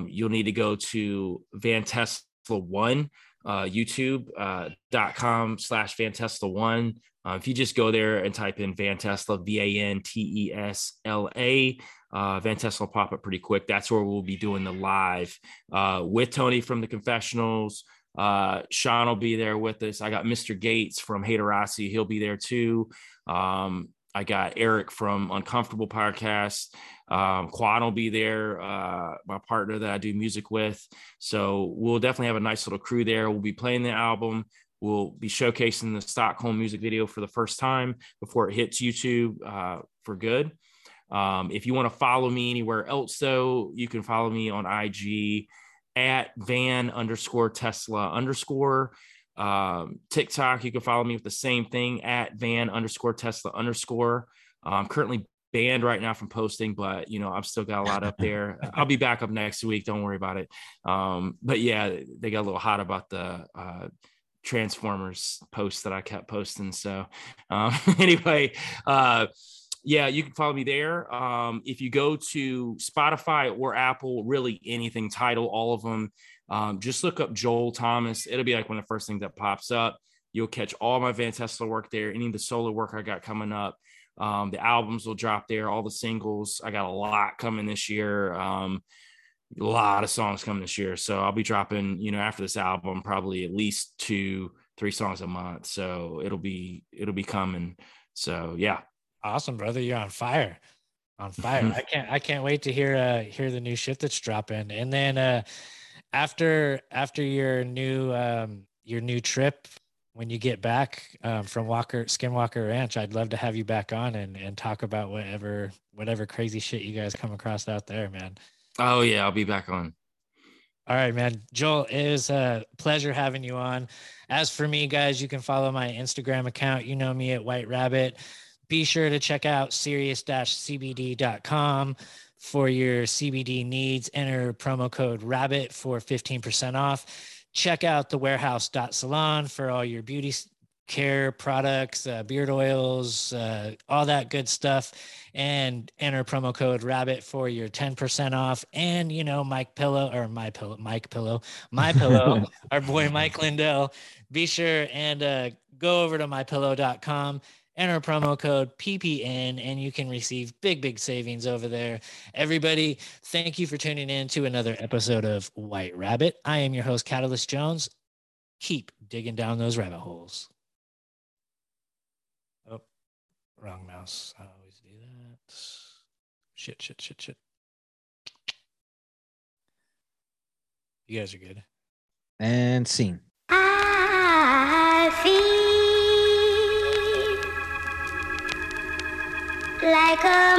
You'll need to go to VanTesla1, youtube.com/VanTesla1. If you just go there and type in Van Tesla, VanTesla, Van Tesla will pop up pretty quick. That's where we'll be doing the live with Tony from the Confessionals. Sean will be there with us. I got Mr. Gates from Haterazzi. He'll be there too. I got Eric from Uncomfortable Podcast. Quad will be there, my partner that I do music with. So we'll definitely have a nice little crew there. We'll be playing the album. We'll be showcasing the Stockholm music video for the first time before it hits YouTube for good. If you want to follow me anywhere else, though, you can follow me on IG at Van_Tesla_. TikTok, you can follow me with the same thing at Van_Tesla_. I'm currently banned right now from posting, but you know, I've still got a lot up there. I'll be back up next week. Don't worry about it. But yeah, they got a little hot about the Transformers posts that I kept posting. So anyway, Yeah, you can follow me there. If you go to Spotify or Apple, really anything, Tidal, all of them, just look up Joel Thomas. It'll be like one of the first things that pops up. You'll catch all my Van Tesla work there, any of the solo work I got coming up. The albums will drop there, all the singles. I got a lot coming this year. A lot of songs coming this year. So I'll be dropping, you know, after this album, probably at least 2-3 songs a month. So it'll be coming. So yeah. Awesome, brother. You're on fire. On fire. I can't wait to hear the new shit that's dropping. And then after your new trip, when you get back from Skinwalker Ranch, I'd love to have you back on and talk about whatever crazy shit you guys come across out there, man. Oh yeah, I'll be back on. All right, man. Joel, it was a pleasure having you on. As for me, guys, you can follow my Instagram account. You know me at White Rabbit. Be sure to check out serious-cbd.com for your CBD needs. Enter promo code RABBIT for 15% off. Check out the warehouse.salon for all your beauty care products, beard oils, all that good stuff, and enter promo code RABBIT for your 10% off. And you know, MyPillow, our boy Mike Lindell. Be sure and go over to MyPillow.com, enter promo code PPN, and you can receive big savings over there. Everybody, thank you for tuning in to another episode of White Rabbit. I am your host, Catalyst Jones. Keep digging down those rabbit holes. Wrong mouse. I always do that. Shit. You guys are good. And scene. I feel like a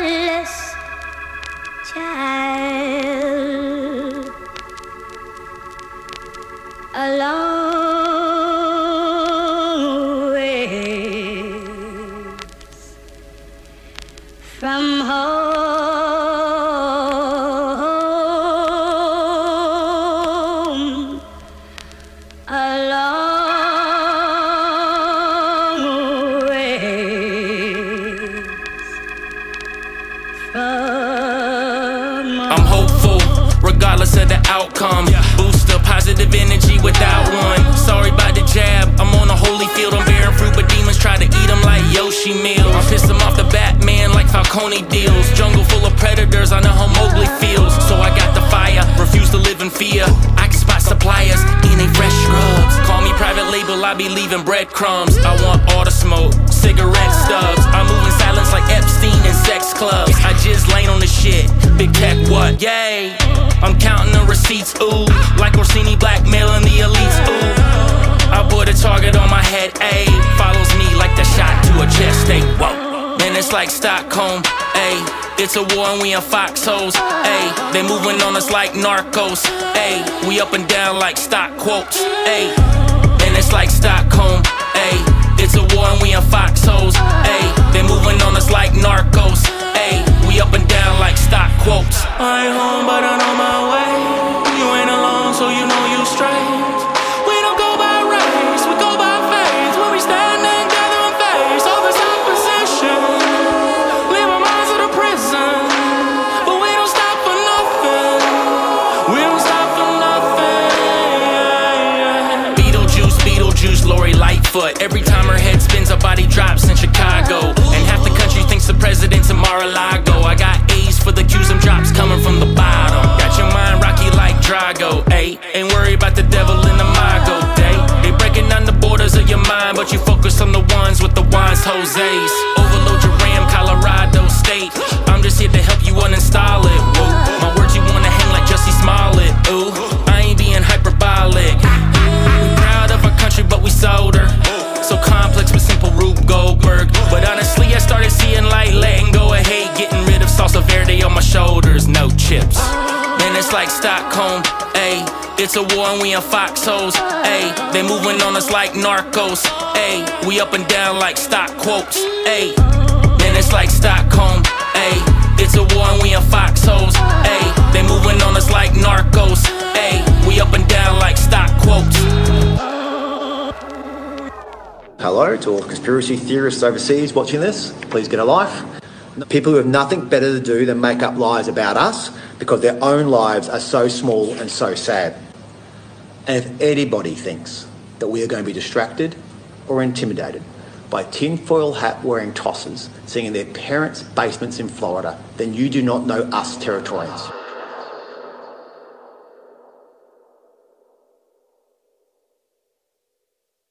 motherless child alone. Outcome, boost the positive energy without one. Sorry about the jab, I'm on a holy field. I'm bearing fruit, but demons try to eat them like Yoshi meals. I piss them off the Batman like Falcone deals. Jungle full of predators, I know how Mowgli feels. So I got the fire, refuse to live in fear. I can spot suppliers in a fresh scrubs. Call me private label, I be leaving breadcrumbs. I want all the smoke, cigarette stubs. I move in silence like Epstein in sex clubs. I just layin' on the shit, big tech what? Yay! I'm counting the receipts, ooh, like Orsini blackmailing the elites, ooh. I put a target on my head, ayy, follows me like the shot to a chest, ayy, whoa. Man, it's like Stockholm, ayy, it's a war and we in foxholes, ayy. They moving on us like narcos, ayy, we up and down like stock quotes, ayy. Man, it's like Stockholm, ayy, it's a war and we in foxholes, ayy. They moving on us like narcos, ayy, we up and down like stock quotes. I ain't home, but I know my way. You ain't alone, so you know you straight. We don't go by race, we go by faith. When we stand and gather and face all this opposition, leave our minds at a prison. But we don't stop for nothing. We don't stop for nothing. Yeah. Beetlejuice, Lori Lightfoot. Every time her head spins, her body drops in Chicago. And half the country thinks the president's a Mar-a-Lago. I got A's for the Q's and drops coming from the bottom. Got your mind rocky like Drago, ayy. Ain't worried about the devil in the Mago day. They breaking down the borders of your mind, but you focus on the ones with the wines, Jose's. Overload your RAM, Colorado State. I'm just here to help you uninstall it, woo. My words you wanna hang like Jussie Smollett, ooh. I ain't being hyperbolic. We proud of our country, but we sold her. So complex with simple Rube Goldberg. But honestly, I started seeing light, letting go of hate, getting rid of Salsa Verde on my shoulders, no chips. Man, it's like Stockholm, ayy. It's a war and we in foxholes, ayy. They moving on us like narcos, ayy. We up and down like stock quotes, ayy. Man, it's like Stockholm, ayy. It's a war and we in foxholes, ayy. They moving on us like narcos, ayy. We up and down like stock quotes. Hello to all conspiracy theorists overseas watching this. Please get a life. People who have nothing better to do than make up lies about us because their own lives are so small and so sad. And if anybody thinks that we are going to be distracted or intimidated by tinfoil hat wearing tossers singing their parents' basements in Florida, then you do not know us Territorians.